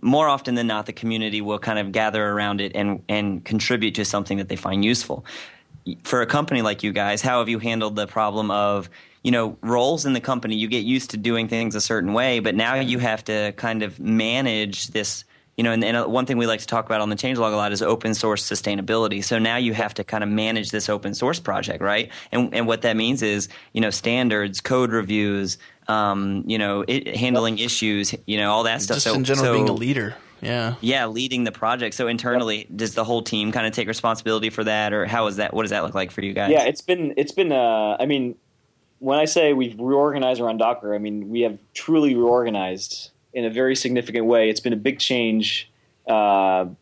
more often than not, the community will kind of gather around it and contribute to something that they find useful. For a company like you guys, how have you handled the problem of, you know, roles in the company, you get used to doing things a certain way, but now you have to kind of manage this, you know, and one thing we like to talk about on the Changelog a lot is open source sustainability. So now you have to kind of manage this open source project, right? And what that means is, you know, standards, code reviews, you know, handling issues, you know, all that stuff. Just in general, being a leader. Yeah. Yeah, leading the project. So internally, does the whole team kind of take responsibility for that, or how is that? What does that look like for you guys? Yeah, it's been. I mean, when I say we've reorganized around Docker, I mean we have truly reorganized in a very significant way. It's been a big change for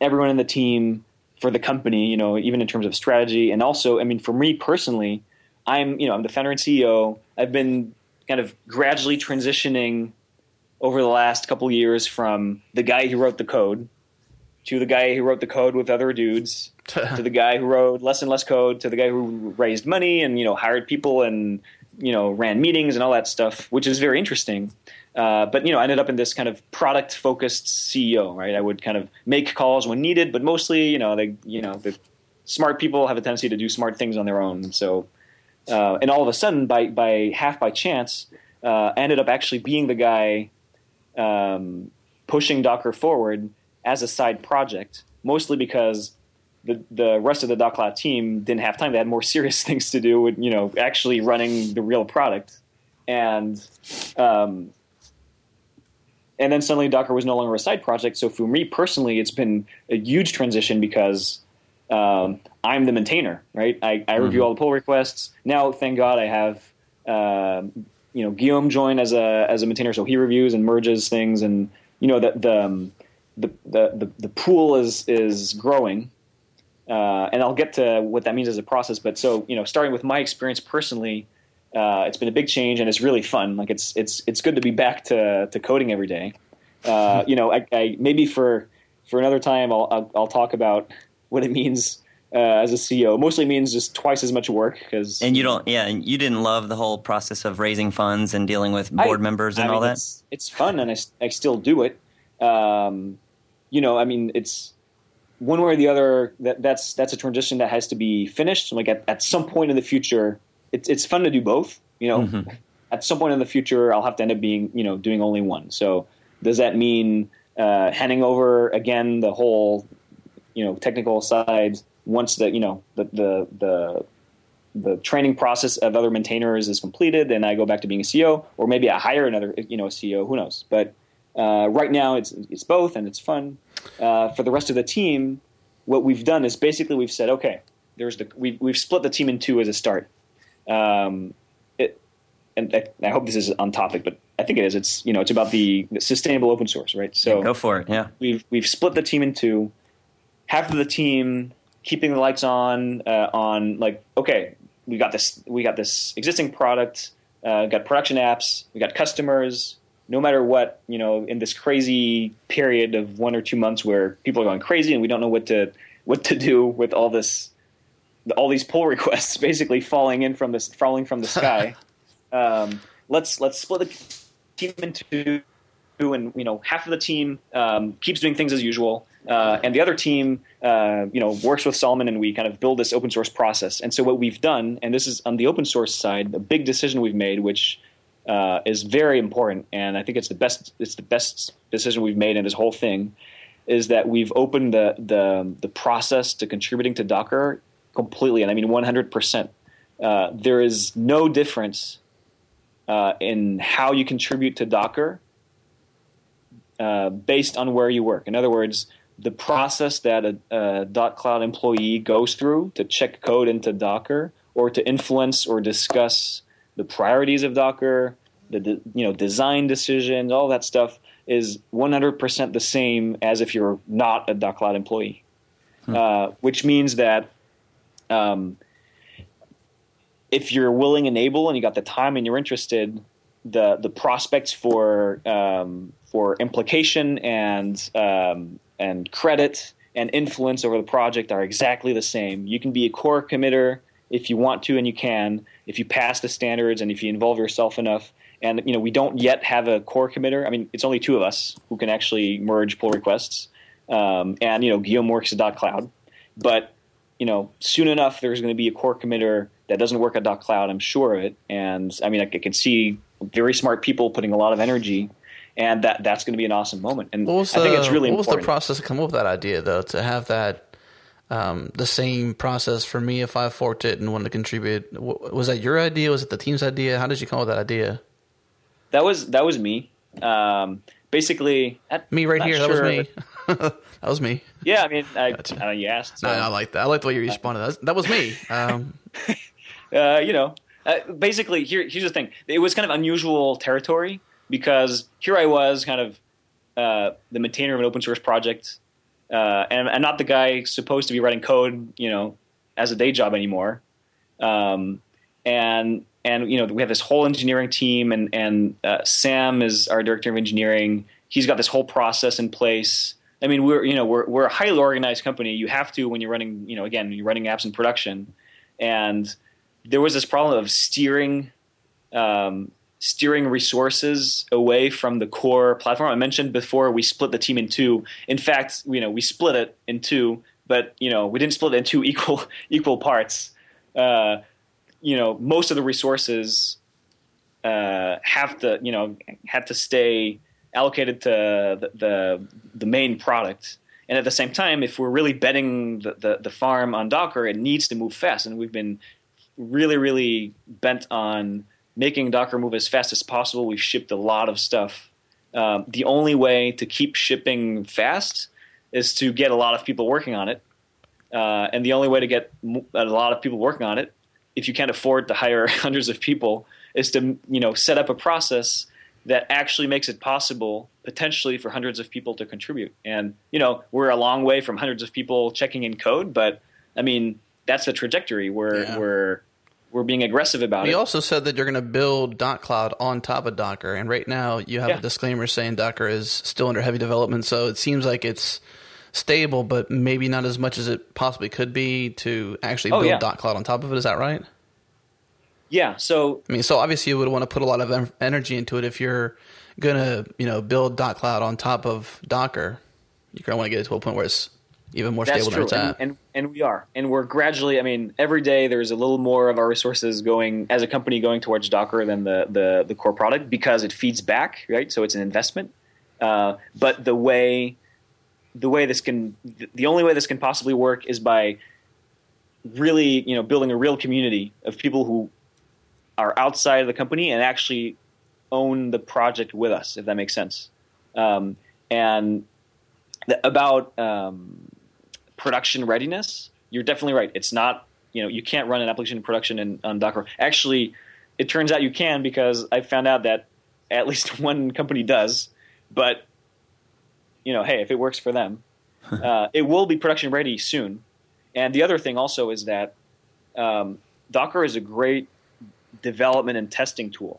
everyone in the team, for the company. You know, even in terms of strategy, and also, I mean, for me personally, I'm the founder and CEO. I've been kind of gradually transitioning over the last couple of years from the guy who wrote the code to the guy who wrote the code with other dudes to the guy who wrote less and less code to the guy who raised money and, you know, hired people and, you know, ran meetings and all that stuff, which is very interesting. But, you know, I ended up in this kind of product-focused CEO, right? I would kind of make calls when needed, but mostly, you know, the smart people have a tendency to do smart things on their own. So, and all of a sudden, by half by chance, I ended up actually being the guy pushing Docker forward as a side project, mostly because the rest of the Doc Cloud team didn't have time. They had more serious things to do with, you know, actually running the real product. And then suddenly Docker was no longer a side project. So for me personally, it's been a huge transition because I'm the maintainer, right? I review all the pull requests. Now, thank God I have you know, Guillaume joined as a maintainer, so he reviews and merges things, and you know the pool is growing, and I'll get to what that means as a process. But so, you know, starting with my experience personally, it's been a big change, and it's really fun. Like it's good to be back to coding every day. You know, I maybe for another time I'll talk about what it means. As a CEO, mostly means just twice as much work because. And you didn't love the whole process of raising funds and dealing with board members and all that. It's fun, and I still do it. You know, I mean, it's one way or the other. That's a transition that has to be finished. Like at some point in the future, it's fun to do both. You know, at some point in the future, I'll have to end up being, you know, doing only one. So does that mean handing over again the whole, you know, technical side? Once the training process of other maintainers is completed, then I go back to being a CEO, or maybe I hire another, you know, a CEO. Who knows? But right now, it's both, and it's fun. For the rest of the team, what we've done is basically we've said, okay, we've split the team in two as a start. I hope this is on topic, but I think it is. It's, you know, it's about the sustainable open source, right? So yeah, go for it. Yeah, we've split the team in two. Half of the team. Keeping the lights on like, okay, we got this existing product, got production apps, we got customers. No matter what, you know, in this crazy period of 1 or 2 months where people are going crazy and we don't know what to do with all this, all these pull requests basically falling from the sky. Let's split the team into two, and you know, half of the team keeps doing things as usual. And the other team, you know, works with Solomon, and we kind of build this open source process. And so what we've done, and this is on the open source side, a big decision we've made, which is very important, and I think it's the best decision we've made in this whole thing, is that we've opened the process to contributing to Docker completely, and I mean 100%. There is no difference in how you contribute to Docker based on where you work. In other words, the process that a .cloud employee goes through to check code into Docker, or to influence or discuss the priorities of Docker, the design decisions, all that stuff is 100% the same as if you're not a .cloud employee. Which means that if you're willing and able, and you got the time and you're interested, the prospects for implication and credit and influence over the project are exactly the same. You can be a core committer if you want to, and you can, if you pass the standards and if you involve yourself enough. And, you know, we don't yet have a core committer. I mean, it's only two of us who can actually merge pull requests. And, you know, Guillaume works at .cloud. But, you know, soon enough there's going to be a core committer That doesn't work at .cloud, I'm sure of it. And I mean, I can see very smart people putting a lot of energy, and that's going to be an awesome moment. And I think it's really important. What was the process to come up with that idea, though, to have that the same process for me if I forked it and wanted to contribute? Was that your idea? Was it the team's idea? How did you come up with that idea? That was me. Basically, me right here. Sure, that was me. That was me. Yeah, I mean, gotcha. I don't know, you asked. So. No, I like that. I like the way you responded. That was me. Basically, here's the thing. It was kind of unusual territory because here I was, kind of the maintainer of an open source project, and not the guy supposed to be writing code, as a day job anymore. And we have this whole engineering team, and Sam is our director of engineering. He's got this whole process in place. I mean, we're a highly organized company. You have to when you're running, running apps in production. And there was this problem of steering resources away from the core platform. I mentioned before we split the team in two. In fact, we split it in two, but we didn't split it in two equal parts. Most of the resources have to stay allocated to the main product. And at the same time, if we're really betting the farm on Docker, it needs to move fast. And we've been really, really bent on making Docker move as fast as possible. We've shipped a lot of stuff. The only way to keep shipping fast is to get a lot of people working on it. And the only way to get a lot of people working on it, if you can't afford to hire hundreds of people, is to set up a process that actually makes it possible potentially for hundreds of people to contribute. And we're a long way from hundreds of people checking in code, but I mean that's the trajectory. We're being aggressive about it. You also said that you're going to build .cloud on top of Docker, and right now you have a disclaimer saying Docker is still under heavy development, so it seems like it's stable, but maybe not as much as it possibly could be to actually build .cloud on top of it. Is that right? Yeah. So obviously you would want to put a lot of energy into it if you're going to, build .cloud on top of Docker. You're going to want to get it to a point where it's even more stable than it's at. And we are. And we're gradually, every day there's a little more of our resources going, as a company, going towards Docker than the core product because it feeds back, right? So it's an investment. But the only way this can possibly work is by really, building a real community of people who are outside of the company and actually own the project with us, if that makes sense. About production readiness, you're definitely right. It's not, you can't run an application in production on Docker. Actually, it turns out you can, because I found out that at least one company does, but hey, if it works for them, it will be production ready soon. And the other thing also is that Docker is a great development and testing tool.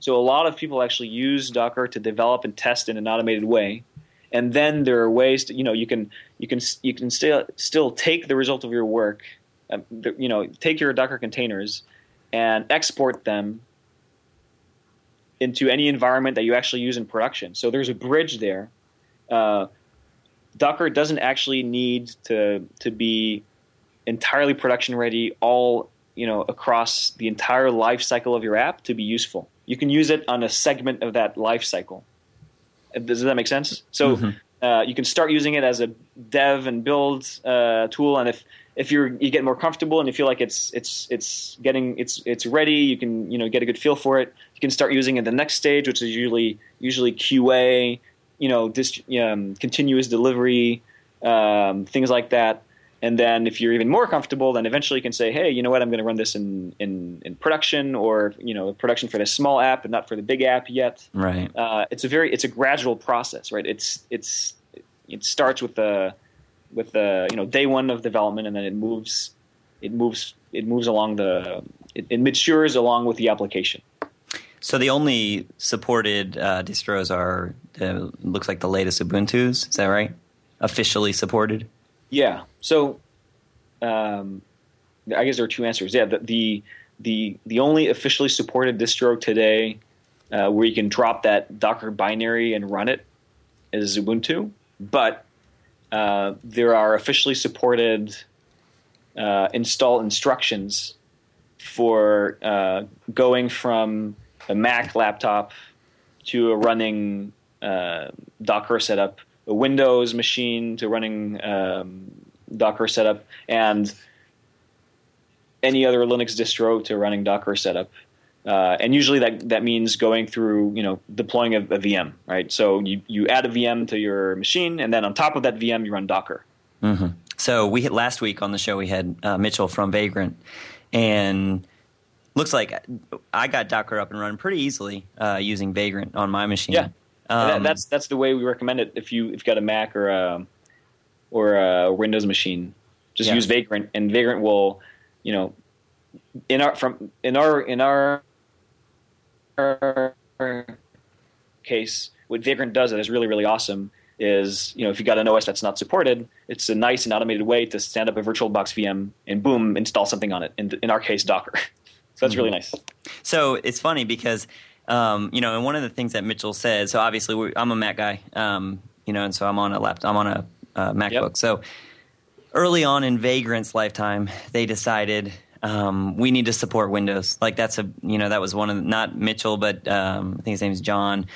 So a lot of people actually use Docker to develop and test in an automated way. And then there are ways to, you can still take the result of your work, take your Docker containers and export them into any environment that you actually use in production. So there's a bridge there. Docker doesn't actually need to be entirely production ready all across the entire life cycle of your app to be useful. You can use it on a segment of that life cycle. Does that make sense? So you can start using it as a dev and build tool, and if you get more comfortable and you feel like it's ready, you can get a good feel for it. You can start using it the next stage, which is usually QA. Continuous delivery, things like that. And then if you're even more comfortable, then eventually you can say, hey, you know what, I'm going to run this in production, or production for this small app and not for the big app yet. Right. It's a gradual process, right? It starts with day one of development, and then it moves along it matures along with the application. So the only supported distros are looks like the latest Ubuntu's. Is that right? Officially supported? Yeah. So I guess there are two answers. Yeah, the only officially supported distro today where you can drop that Docker binary and run it is Ubuntu. But there are officially supported install instructions for going from a Mac laptop to a running Docker setup, a Windows machine to running Docker setup, and any other Linux distro to running Docker setup. And usually that means going through, deploying a VM, right? So you add a VM to your machine, and then on top of that VM, you run Docker. Mm-hmm. So last week on the show, we had Mitchell from Vagrant, and looks like I got Docker up and running pretty easily using Vagrant on my machine. Yeah, that's the way we recommend it if you've got a Mac or a Windows machine. Just use Vagrant, and Vagrant will, in our case, what Vagrant does that is really, really awesome is, if you got an OS that's not supported, it's a nice and automated way to stand up a VirtualBox VM and boom, install something on it. In our case, Docker. So that's really nice. So it's funny because, and one of the things that Mitchell said, so obviously I'm a Mac guy, and so I'm on a laptop, I'm on a MacBook. Yep. So early on in Vagrant's lifetime, they decided we need to support Windows. Like that's that was one of the, not Mitchell, but I think his name's John.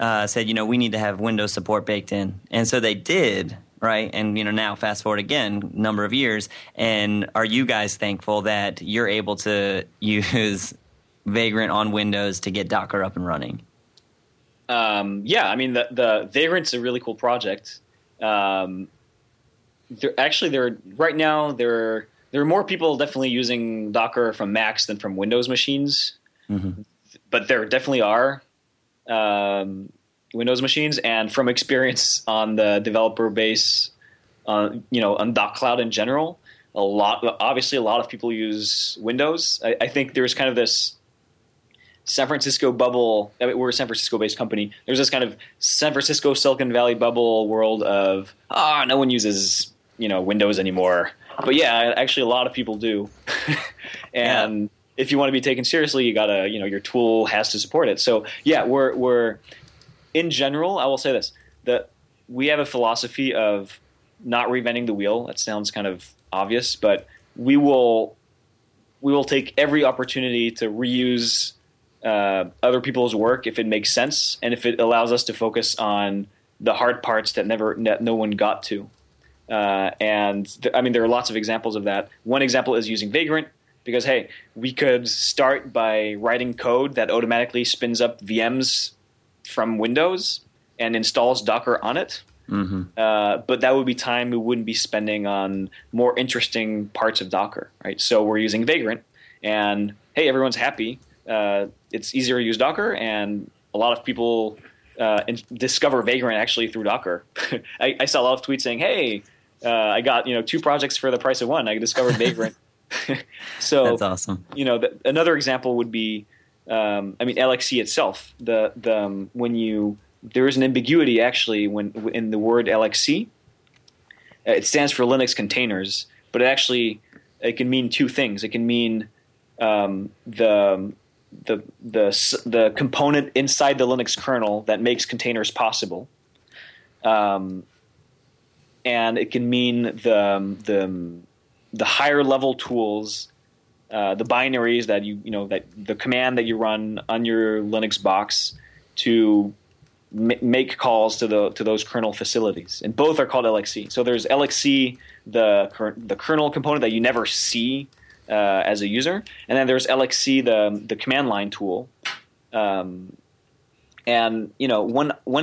Said, we need to have Windows support baked in. And so they did, right? And, now fast forward again, number of years, and are you guys thankful that you're able to use Vagrant on Windows to get Docker up and running? Yeah, I mean, the Vagrant's a really cool project. There are more people definitely using Docker from Macs than from Windows machines, mm-hmm. but there definitely are. Windows machines, and from experience on the developer base, on DocCloud in general, a lot of people use Windows. I think there's kind of this San Francisco bubble. I mean, we're a San Francisco-based company. There's this kind of San Francisco Silicon Valley bubble world of no one uses Windows anymore. But yeah, actually, a lot of people do, and. Yeah. If you want to be taken seriously, you gotta, your tool has to support it. So yeah, we're in general, I will say this, that we have a philosophy of not reinventing the wheel. That sounds kind of obvious, but we will take every opportunity to reuse other people's work if it makes sense and if it allows us to focus on the hard parts that no one got to. There are lots of examples of that. One example is using Vagrant. Because, hey, we could start by writing code that automatically spins up VMs from Windows and installs Docker on it. Mm-hmm. But that would be time we wouldn't be spending on more interesting parts of Docker, right? So we're using Vagrant, and, hey, everyone's happy. It's easier to use Docker, and a lot of people discover Vagrant actually through Docker. I saw a lot of tweets saying, hey, I got 2 projects for the price of one. I discovered Vagrant. So that's awesome. Another example would be, LXC itself. There is an ambiguity actually when in the word LXC. It stands for Linux containers, but it can mean two things. It can mean the component inside the Linux kernel that makes containers possible, and it can mean the higher level tools, the binaries that that the command that you run on your Linux box to make calls to those kernel facilities, and both are called LXC. So there's LXC, the kernel component that you never see as a user, and then there's LXC, the command line tool. One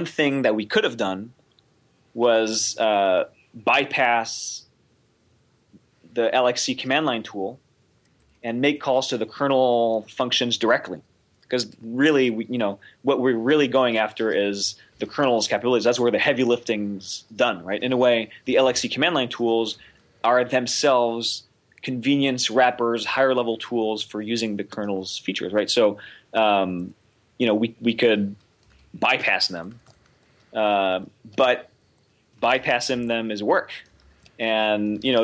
thing that we could have done was bypass the LXC command line tool and make calls to the kernel functions directly, because really, what we're really going after is the kernel's capabilities. That's where the heavy lifting's done, right? In a way, the LXC command line tools are themselves convenience wrappers, higher level tools for using the kernel's features, right? So, we could bypass them, but bypassing them is work. And the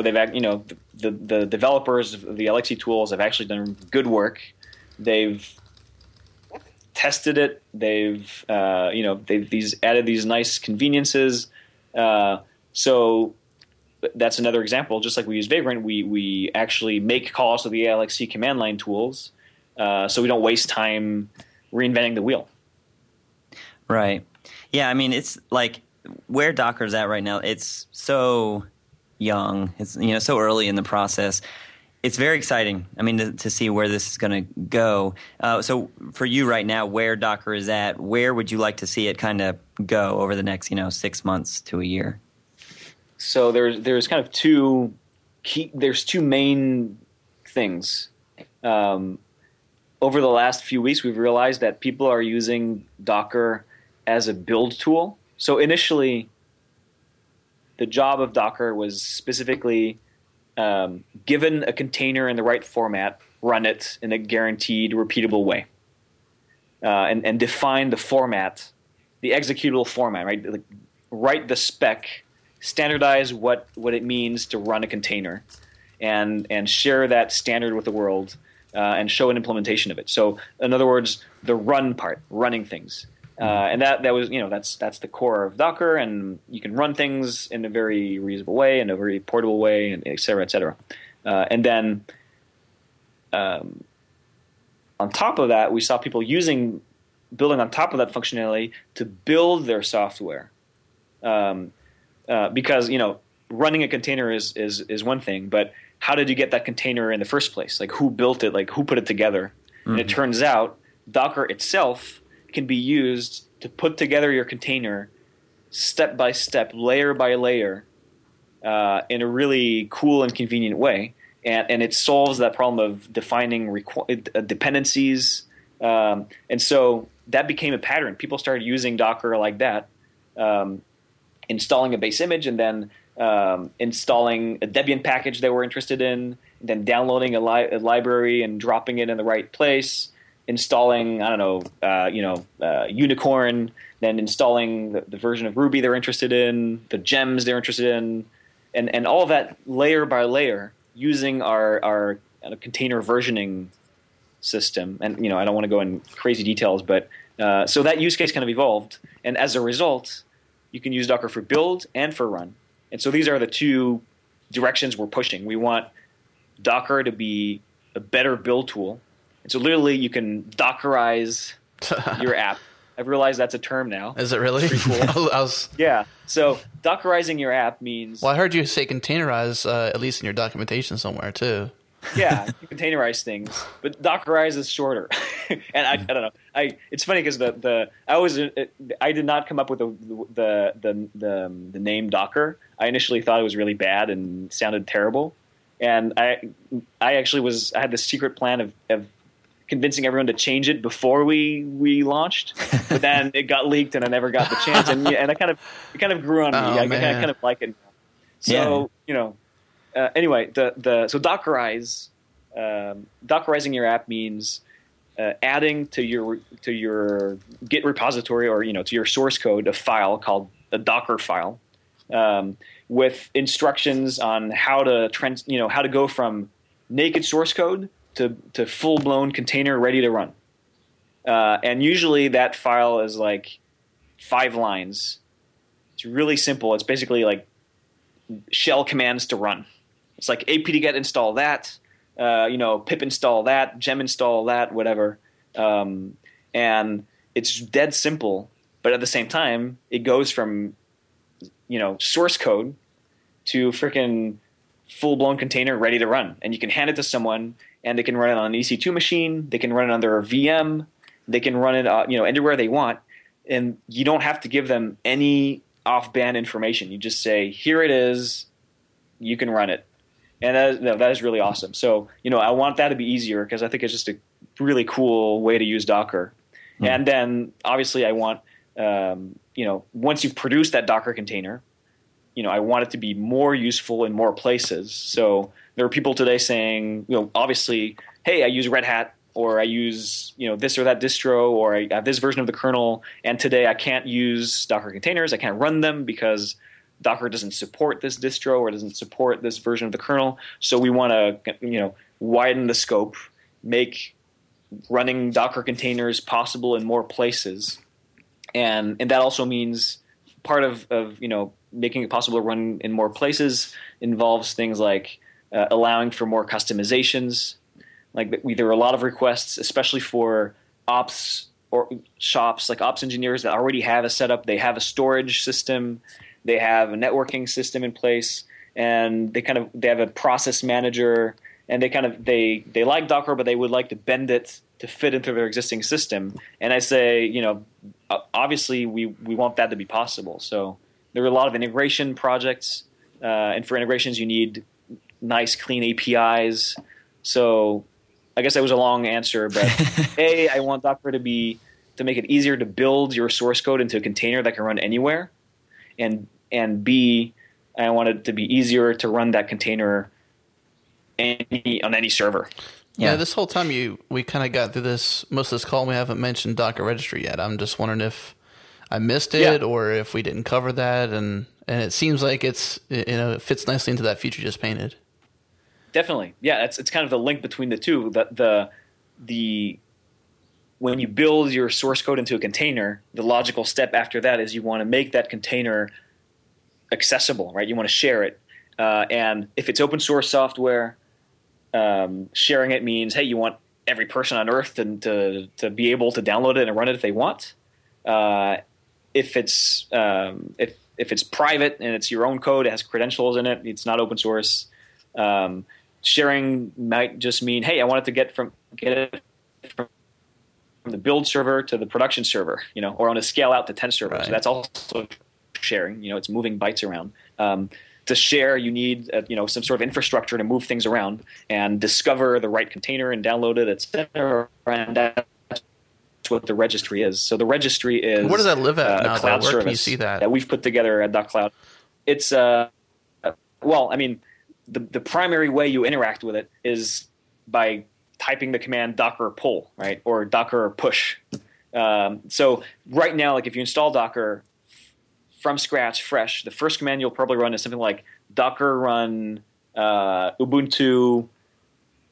developers of the LXC tools have actually done good work. They've tested it. They've they've added these nice conveniences. So that's another example. Just like we use Vagrant, we actually make calls to the LXC command line tools so we don't waste time reinventing the wheel. Right. Yeah, I mean, it's like where Docker's at right now, it's so young. It's, you know, so early in the process. It's very exciting, I mean, to see where this is going to go. So for you right now, where Docker is at, where would you like to see it kind of go over the next, 6 months to a year? So there's kind of two main things. Over the last few weeks, we've realized that people are using Docker as a build tool. So initially, the job of Docker was specifically given a container in the right format, run it in a guaranteed, repeatable way, and define the format, the executable format, right? Like, write the spec, standardize what it means to run a container, and share that standard with the world, and show an implementation of it. So, in other words, the run part, running things, and that was that's the core of Docker, and you can run things in a very reusable way, in a very portable way, and et cetera, et cetera. And then on top of that, we saw people building on top of that functionality to build their software, because running a container is one thing, but how did you get that container in the first place? Like, who built it? Like, who put it together? Mm-hmm. And it turns out Docker itself can be used to put together your container step by step, layer by layer, in a really cool and convenient way, and it solves that problem of defining dependencies, and so that became a pattern. People started using Docker like that, installing a base image and then installing a Debian package they were interested in, and then downloading a library and dropping it in the right place, installing, Unicorn, then installing the version of Ruby they're interested in, the gems they're interested in, and all of that layer by layer using our container versioning system. And, I don't want to go in crazy details, but so that use case kind of evolved. And as a result, you can use Docker for build and for run. And so these are the two directions we're pushing. We want Docker to be a better build tool. And so literally you can Dockerize your app. I've realized that's a term now. Is it really? Pretty cool. Yeah. So Dockerizing your app means... Well, I heard you say containerize, at least in your documentation somewhere too. Yeah, you containerize things. But Dockerize is shorter. And I don't know. It's funny because I did not come up with the name Docker. I initially thought it was really bad and sounded terrible. And I had this secret plan of convincing everyone to change it before we launched, but then it got leaked and I never got the chance. And it kind of grew on me. I kind of like it now. So anyway, so Dockerizing your app means adding to your Git repository or to your source code a file called a Docker file. With instructions on how to go from naked source code to full blown container ready to run, and usually that file is like 5 lines. It's really simple. It's basically like shell commands to run. It's like apt-get install that, pip install that, gem install that, whatever, and it's dead simple. But at the same time, it goes from source code to freaking full-blown container ready to run. And you can hand it to someone, and they can run it on an EC2 machine. They can run it on their VM. They can run it anywhere they want. And you don't have to give them any off-band information. You just say, here it is. You can run it. And that is really awesome. So, I want that to be easier because I think it's just a really cool way to use Docker. Mm-hmm. And then, obviously, I want... once you've produced that Docker container, I want it to be more useful in more places. So there are people today saying, obviously, hey, I use Red Hat or I use, this or that distro or I have this version of the kernel. And today I can't use Docker containers. I can't run them because Docker doesn't support this distro or doesn't support this version of the kernel. So we want to, widen the scope, make running Docker containers possible in more places. And that also means part of making it possible to run in more places involves things like allowing for more customizations. Like there were a lot of requests, especially for ops or shops, like ops engineers that already have a setup. They have a storage system, they have a networking system in place, and they have a process manager, and they like Docker, but they would like to bend it to fit into their existing system. And I say, obviously we want that to be possible. So there are a lot of integration projects, and for integrations you need nice, clean APIs. So I guess that was a long answer, but A, I want Docker to make it easier to build your source code into a container that can run anywhere, and B, I want it to be easier to run that container on any server. Yeah, this whole time we kind of got through most of this call, and we haven't mentioned Docker Registry yet. I'm just wondering if I missed it or if we didn't cover that, and it seems like it fits nicely into that future just painted. Definitely, yeah. It's kind of the link between the two. The when you build your source code into a container, the logical step after that is you want to make that container accessible, right? You want to share it, and if it's open source software, sharing it means hey, you want every person on earth to be able to download it and run it if they want. If it's private and it's your own code, it has credentials in it, it's not open source. Sharing might just mean, hey, I want it to get it from the build server to the production server, or on a scale out to 10 servers. Right. So that's also sharing. It's moving bytes around. To share, you need some sort of infrastructure to move things around and discover the right container and download it, etc. And that's what the registry is. So the registry is where does that live at? A cloud service. Where can you see that we've put together at .cloud. It's The primary way you interact with it is by typing the command docker pull, right, or docker push. So right now, if you install Docker from scratch, fresh, the first command you'll probably run is something like docker run Ubuntu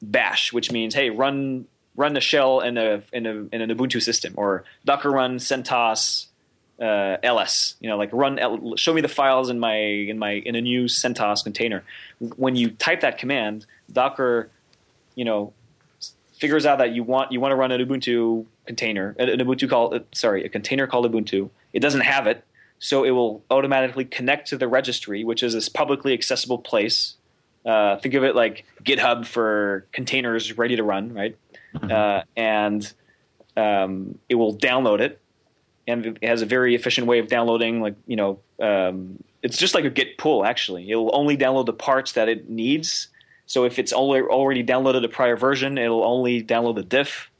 bash, which means hey, run the shell in an Ubuntu system, or docker run CentOS ls, show me the files in a new CentOS container. When you type that command, Docker, figures out that you want to run an Ubuntu container, a container called Ubuntu. It doesn't have it, so it will automatically connect to the registry, which is this publicly accessible place. Think of it like GitHub for containers ready to run, right? And it will download it. And it has a very efficient way of downloading. It's just like a git pull, actually. It will only download the parts that it needs. So if it's already downloaded a prior version, it'll only download the diff,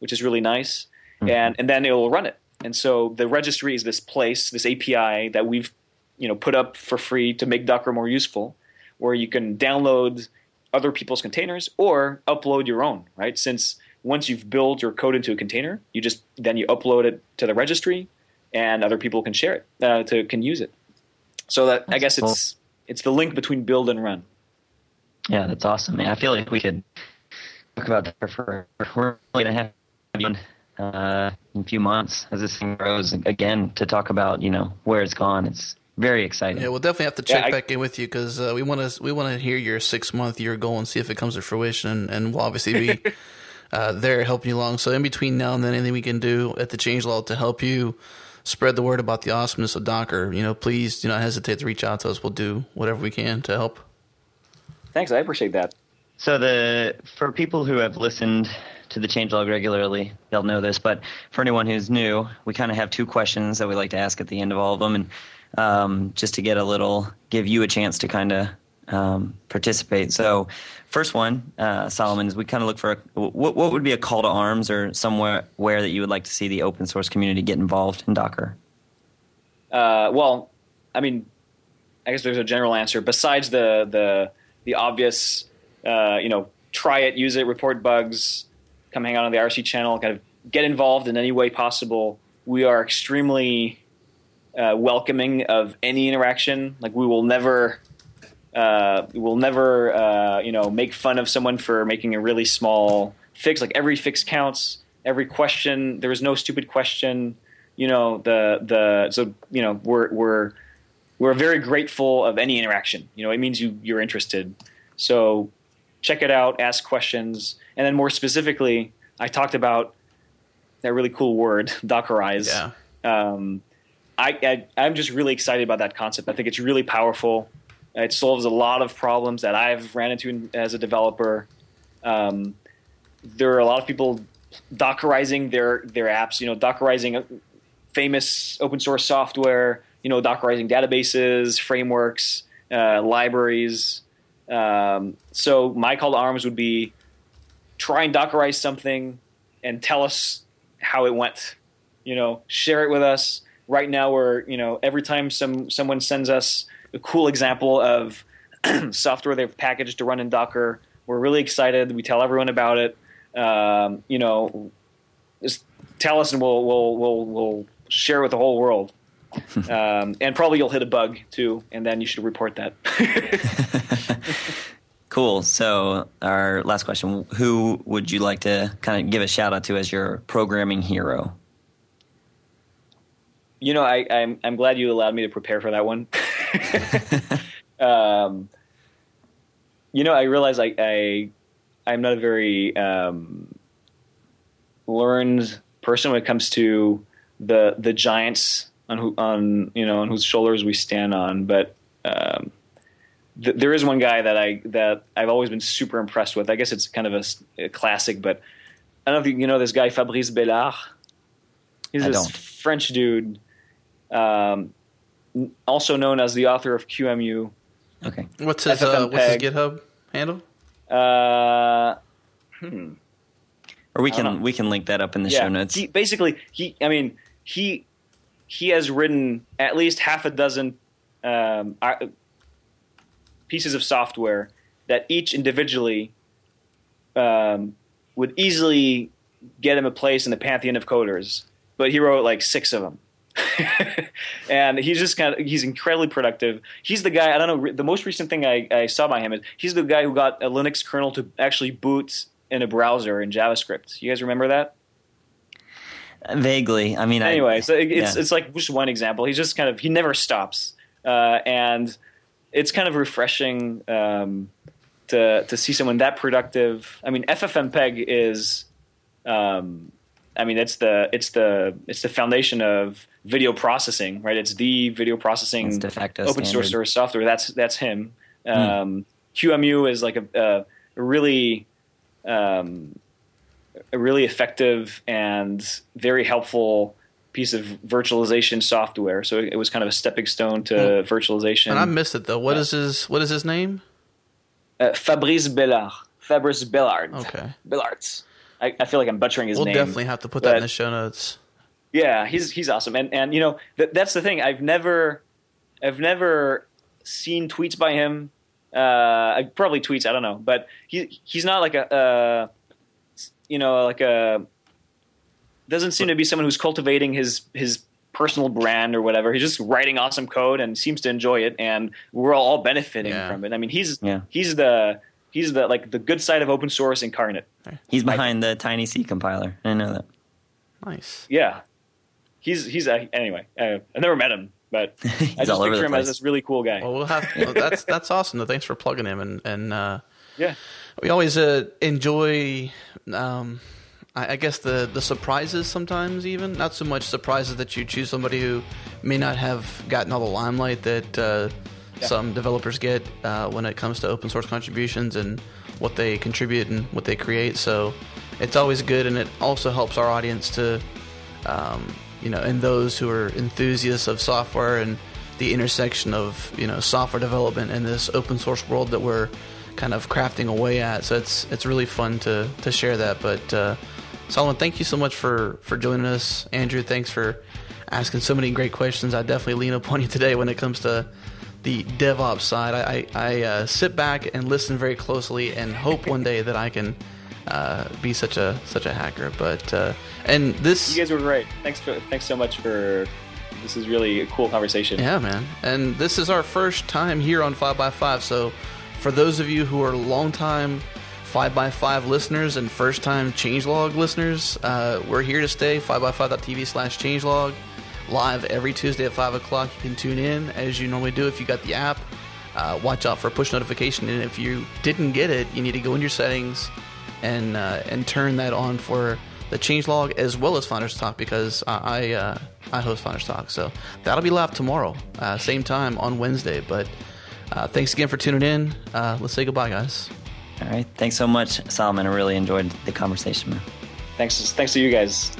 which is really nice. Mm-hmm. And then it will run it. And so the registry is this place, this API that we've put up for free to make Docker more useful, where you can download other people's containers or upload your own, right? Since once you've built your code into a container, you upload it to the registry, and other people can share it, can use it. So I guess cool. It's the link between build and run. Yeah, that's awesome. Man, I feel like we could talk about that for we're really gonna have in a few months as this thing grows again to talk about where it's gone. It's very exciting. Yeah, we'll definitely have to check back in with you because we want to hear your 6-month year goal and see if it comes to fruition, and we'll obviously be. They're helping you along. So in between now and then, anything we can do at the Changelog to help you spread the word about the awesomeness of Docker, please do not hesitate to reach out to us. We'll do whatever we can to help. Thanks. I appreciate that. So for people who have listened to the Changelog regularly, they'll know this. But for anyone who's new, we kind of have 2 questions that we like to ask at the end of all of them. And just to give you a chance to kind of participate. So first one, Solomon, is we kind of look for what would be a call to arms or somewhere where that you would like to see the open source community get involved in Docker? I guess there's a general answer besides the obvious, try it, use it, report bugs, come hang out on the IRC channel, kind of get involved in any way possible. We are extremely welcoming of any interaction. We will never... make fun of someone for making a really small fix. Every fix counts, every question. There is no stupid question. We're we're very grateful of any interaction. You know, it means you're interested. So check it out, ask questions. And then more specifically, I talked about that really cool word, Dockerize. Yeah. I'm just really excited about that concept. I think it's really powerful. It solves a lot of problems that I've ran into as a developer. There are a lot of people Dockerizing their apps, you know, Dockerizing famous open source software, you know, Dockerizing databases, frameworks, libraries. So my call to arms would be try and Dockerize something and tell us how it went. You know, share it with us. Right now we're, you know, every time someone sends us a cool example of software they've packaged to run in Docker, we're really excited. We tell everyone about it. You know, just tell us and we'll share with the whole world. And probably you'll hit a bug too, and then you should report that. Cool. So our last question, who would you like to kind of give a shout out to as your programming hero? You know, I'm glad you allowed me to prepare for that one. You know, I realize I'm not a very learned person when it comes to the giants on whose shoulders we stand on. But there is one guy that I've always been super impressed with. I guess it's kind of a classic, but I don't know if you know this guy Fabrice Bellard. He's this French dude, also known as the author of QEMU. Okay, what's his GitHub handle? Or we can link that up in the show notes. He has written at least half a dozen pieces of software that each individually would easily get him a place in the pantheon of coders. But he wrote like 6 of them. And he's incredibly productive. He's the guy, I don't know, the most recent thing I saw by him is he's the guy who got a Linux kernel to actually boot in a browser in JavaScript. You guys remember that? Vaguely. I mean, anyway, it's like just one example. He's just kind of, he never stops. And it's kind of refreshing to see someone that productive. I mean, FFmpeg is, it's the foundation of video processing, right? It's the video processing de facto open standard. Source software. That's him. QEMU is like a really effective and very helpful piece of virtualization software. So it was kind of a stepping stone to virtualization. And I missed it though. What is his name? Fabrice Bellard. Fabrice Bellard. Okay. Bellard. I feel like I'm butchering his name. We'll definitely have to put that in the show notes. Yeah, he's awesome, and you know that's the thing. I've never seen tweets by him. Probably tweets, I don't know, but he's not like doesn't seem to be someone who's cultivating his personal brand or whatever. He's just writing awesome code and seems to enjoy it, and we're all benefiting from it. I mean, he's the like the good side of open source incarnate. He's behind the Tiny C compiler. I know that. Nice. Yeah. I've never met him, but I just picture him as this really cool guy. Well, that's awesome. Though. Thanks for plugging him and yeah, we always enjoy. I guess the surprises sometimes, even not so much surprises that you choose somebody who may not have gotten all the limelight that some developers get when it comes to open source contributions and what they contribute and what they create. So it's always good, and it also helps our audience to. And those who are enthusiasts of software and the intersection of, you know, software development and this open source world that we're kind of crafting away at. So it's really fun to share that. But Solomon, thank you so much for joining us. Andrew, thanks for asking so many great questions. I definitely lean upon you today when it comes to the DevOps side. I sit back and listen very closely and hope one day that I can be such a hacker, but and this you guys were right. Thanks so much for this. Is really a cool conversation. Yeah, man. And this is our first time here on 5x5. So for those of you who are longtime 5x5 listeners and first time Changelog listeners, we're here to stay. 5x5.tv/Changelog. live every Tuesday at 5 o'clock. You can tune in as you normally do if you got the app. Watch out for a push notification, and if you didn't get it, you need to go into your settings and turn that on for the Changelog as well as Founders Talk, because I host Founders Talk. So that'll be live tomorrow, same time on Wednesday. But thanks again for tuning in. Let's say goodbye, guys. All right. Thanks so much, Solomon. I really enjoyed the conversation, man. Thanks to you guys.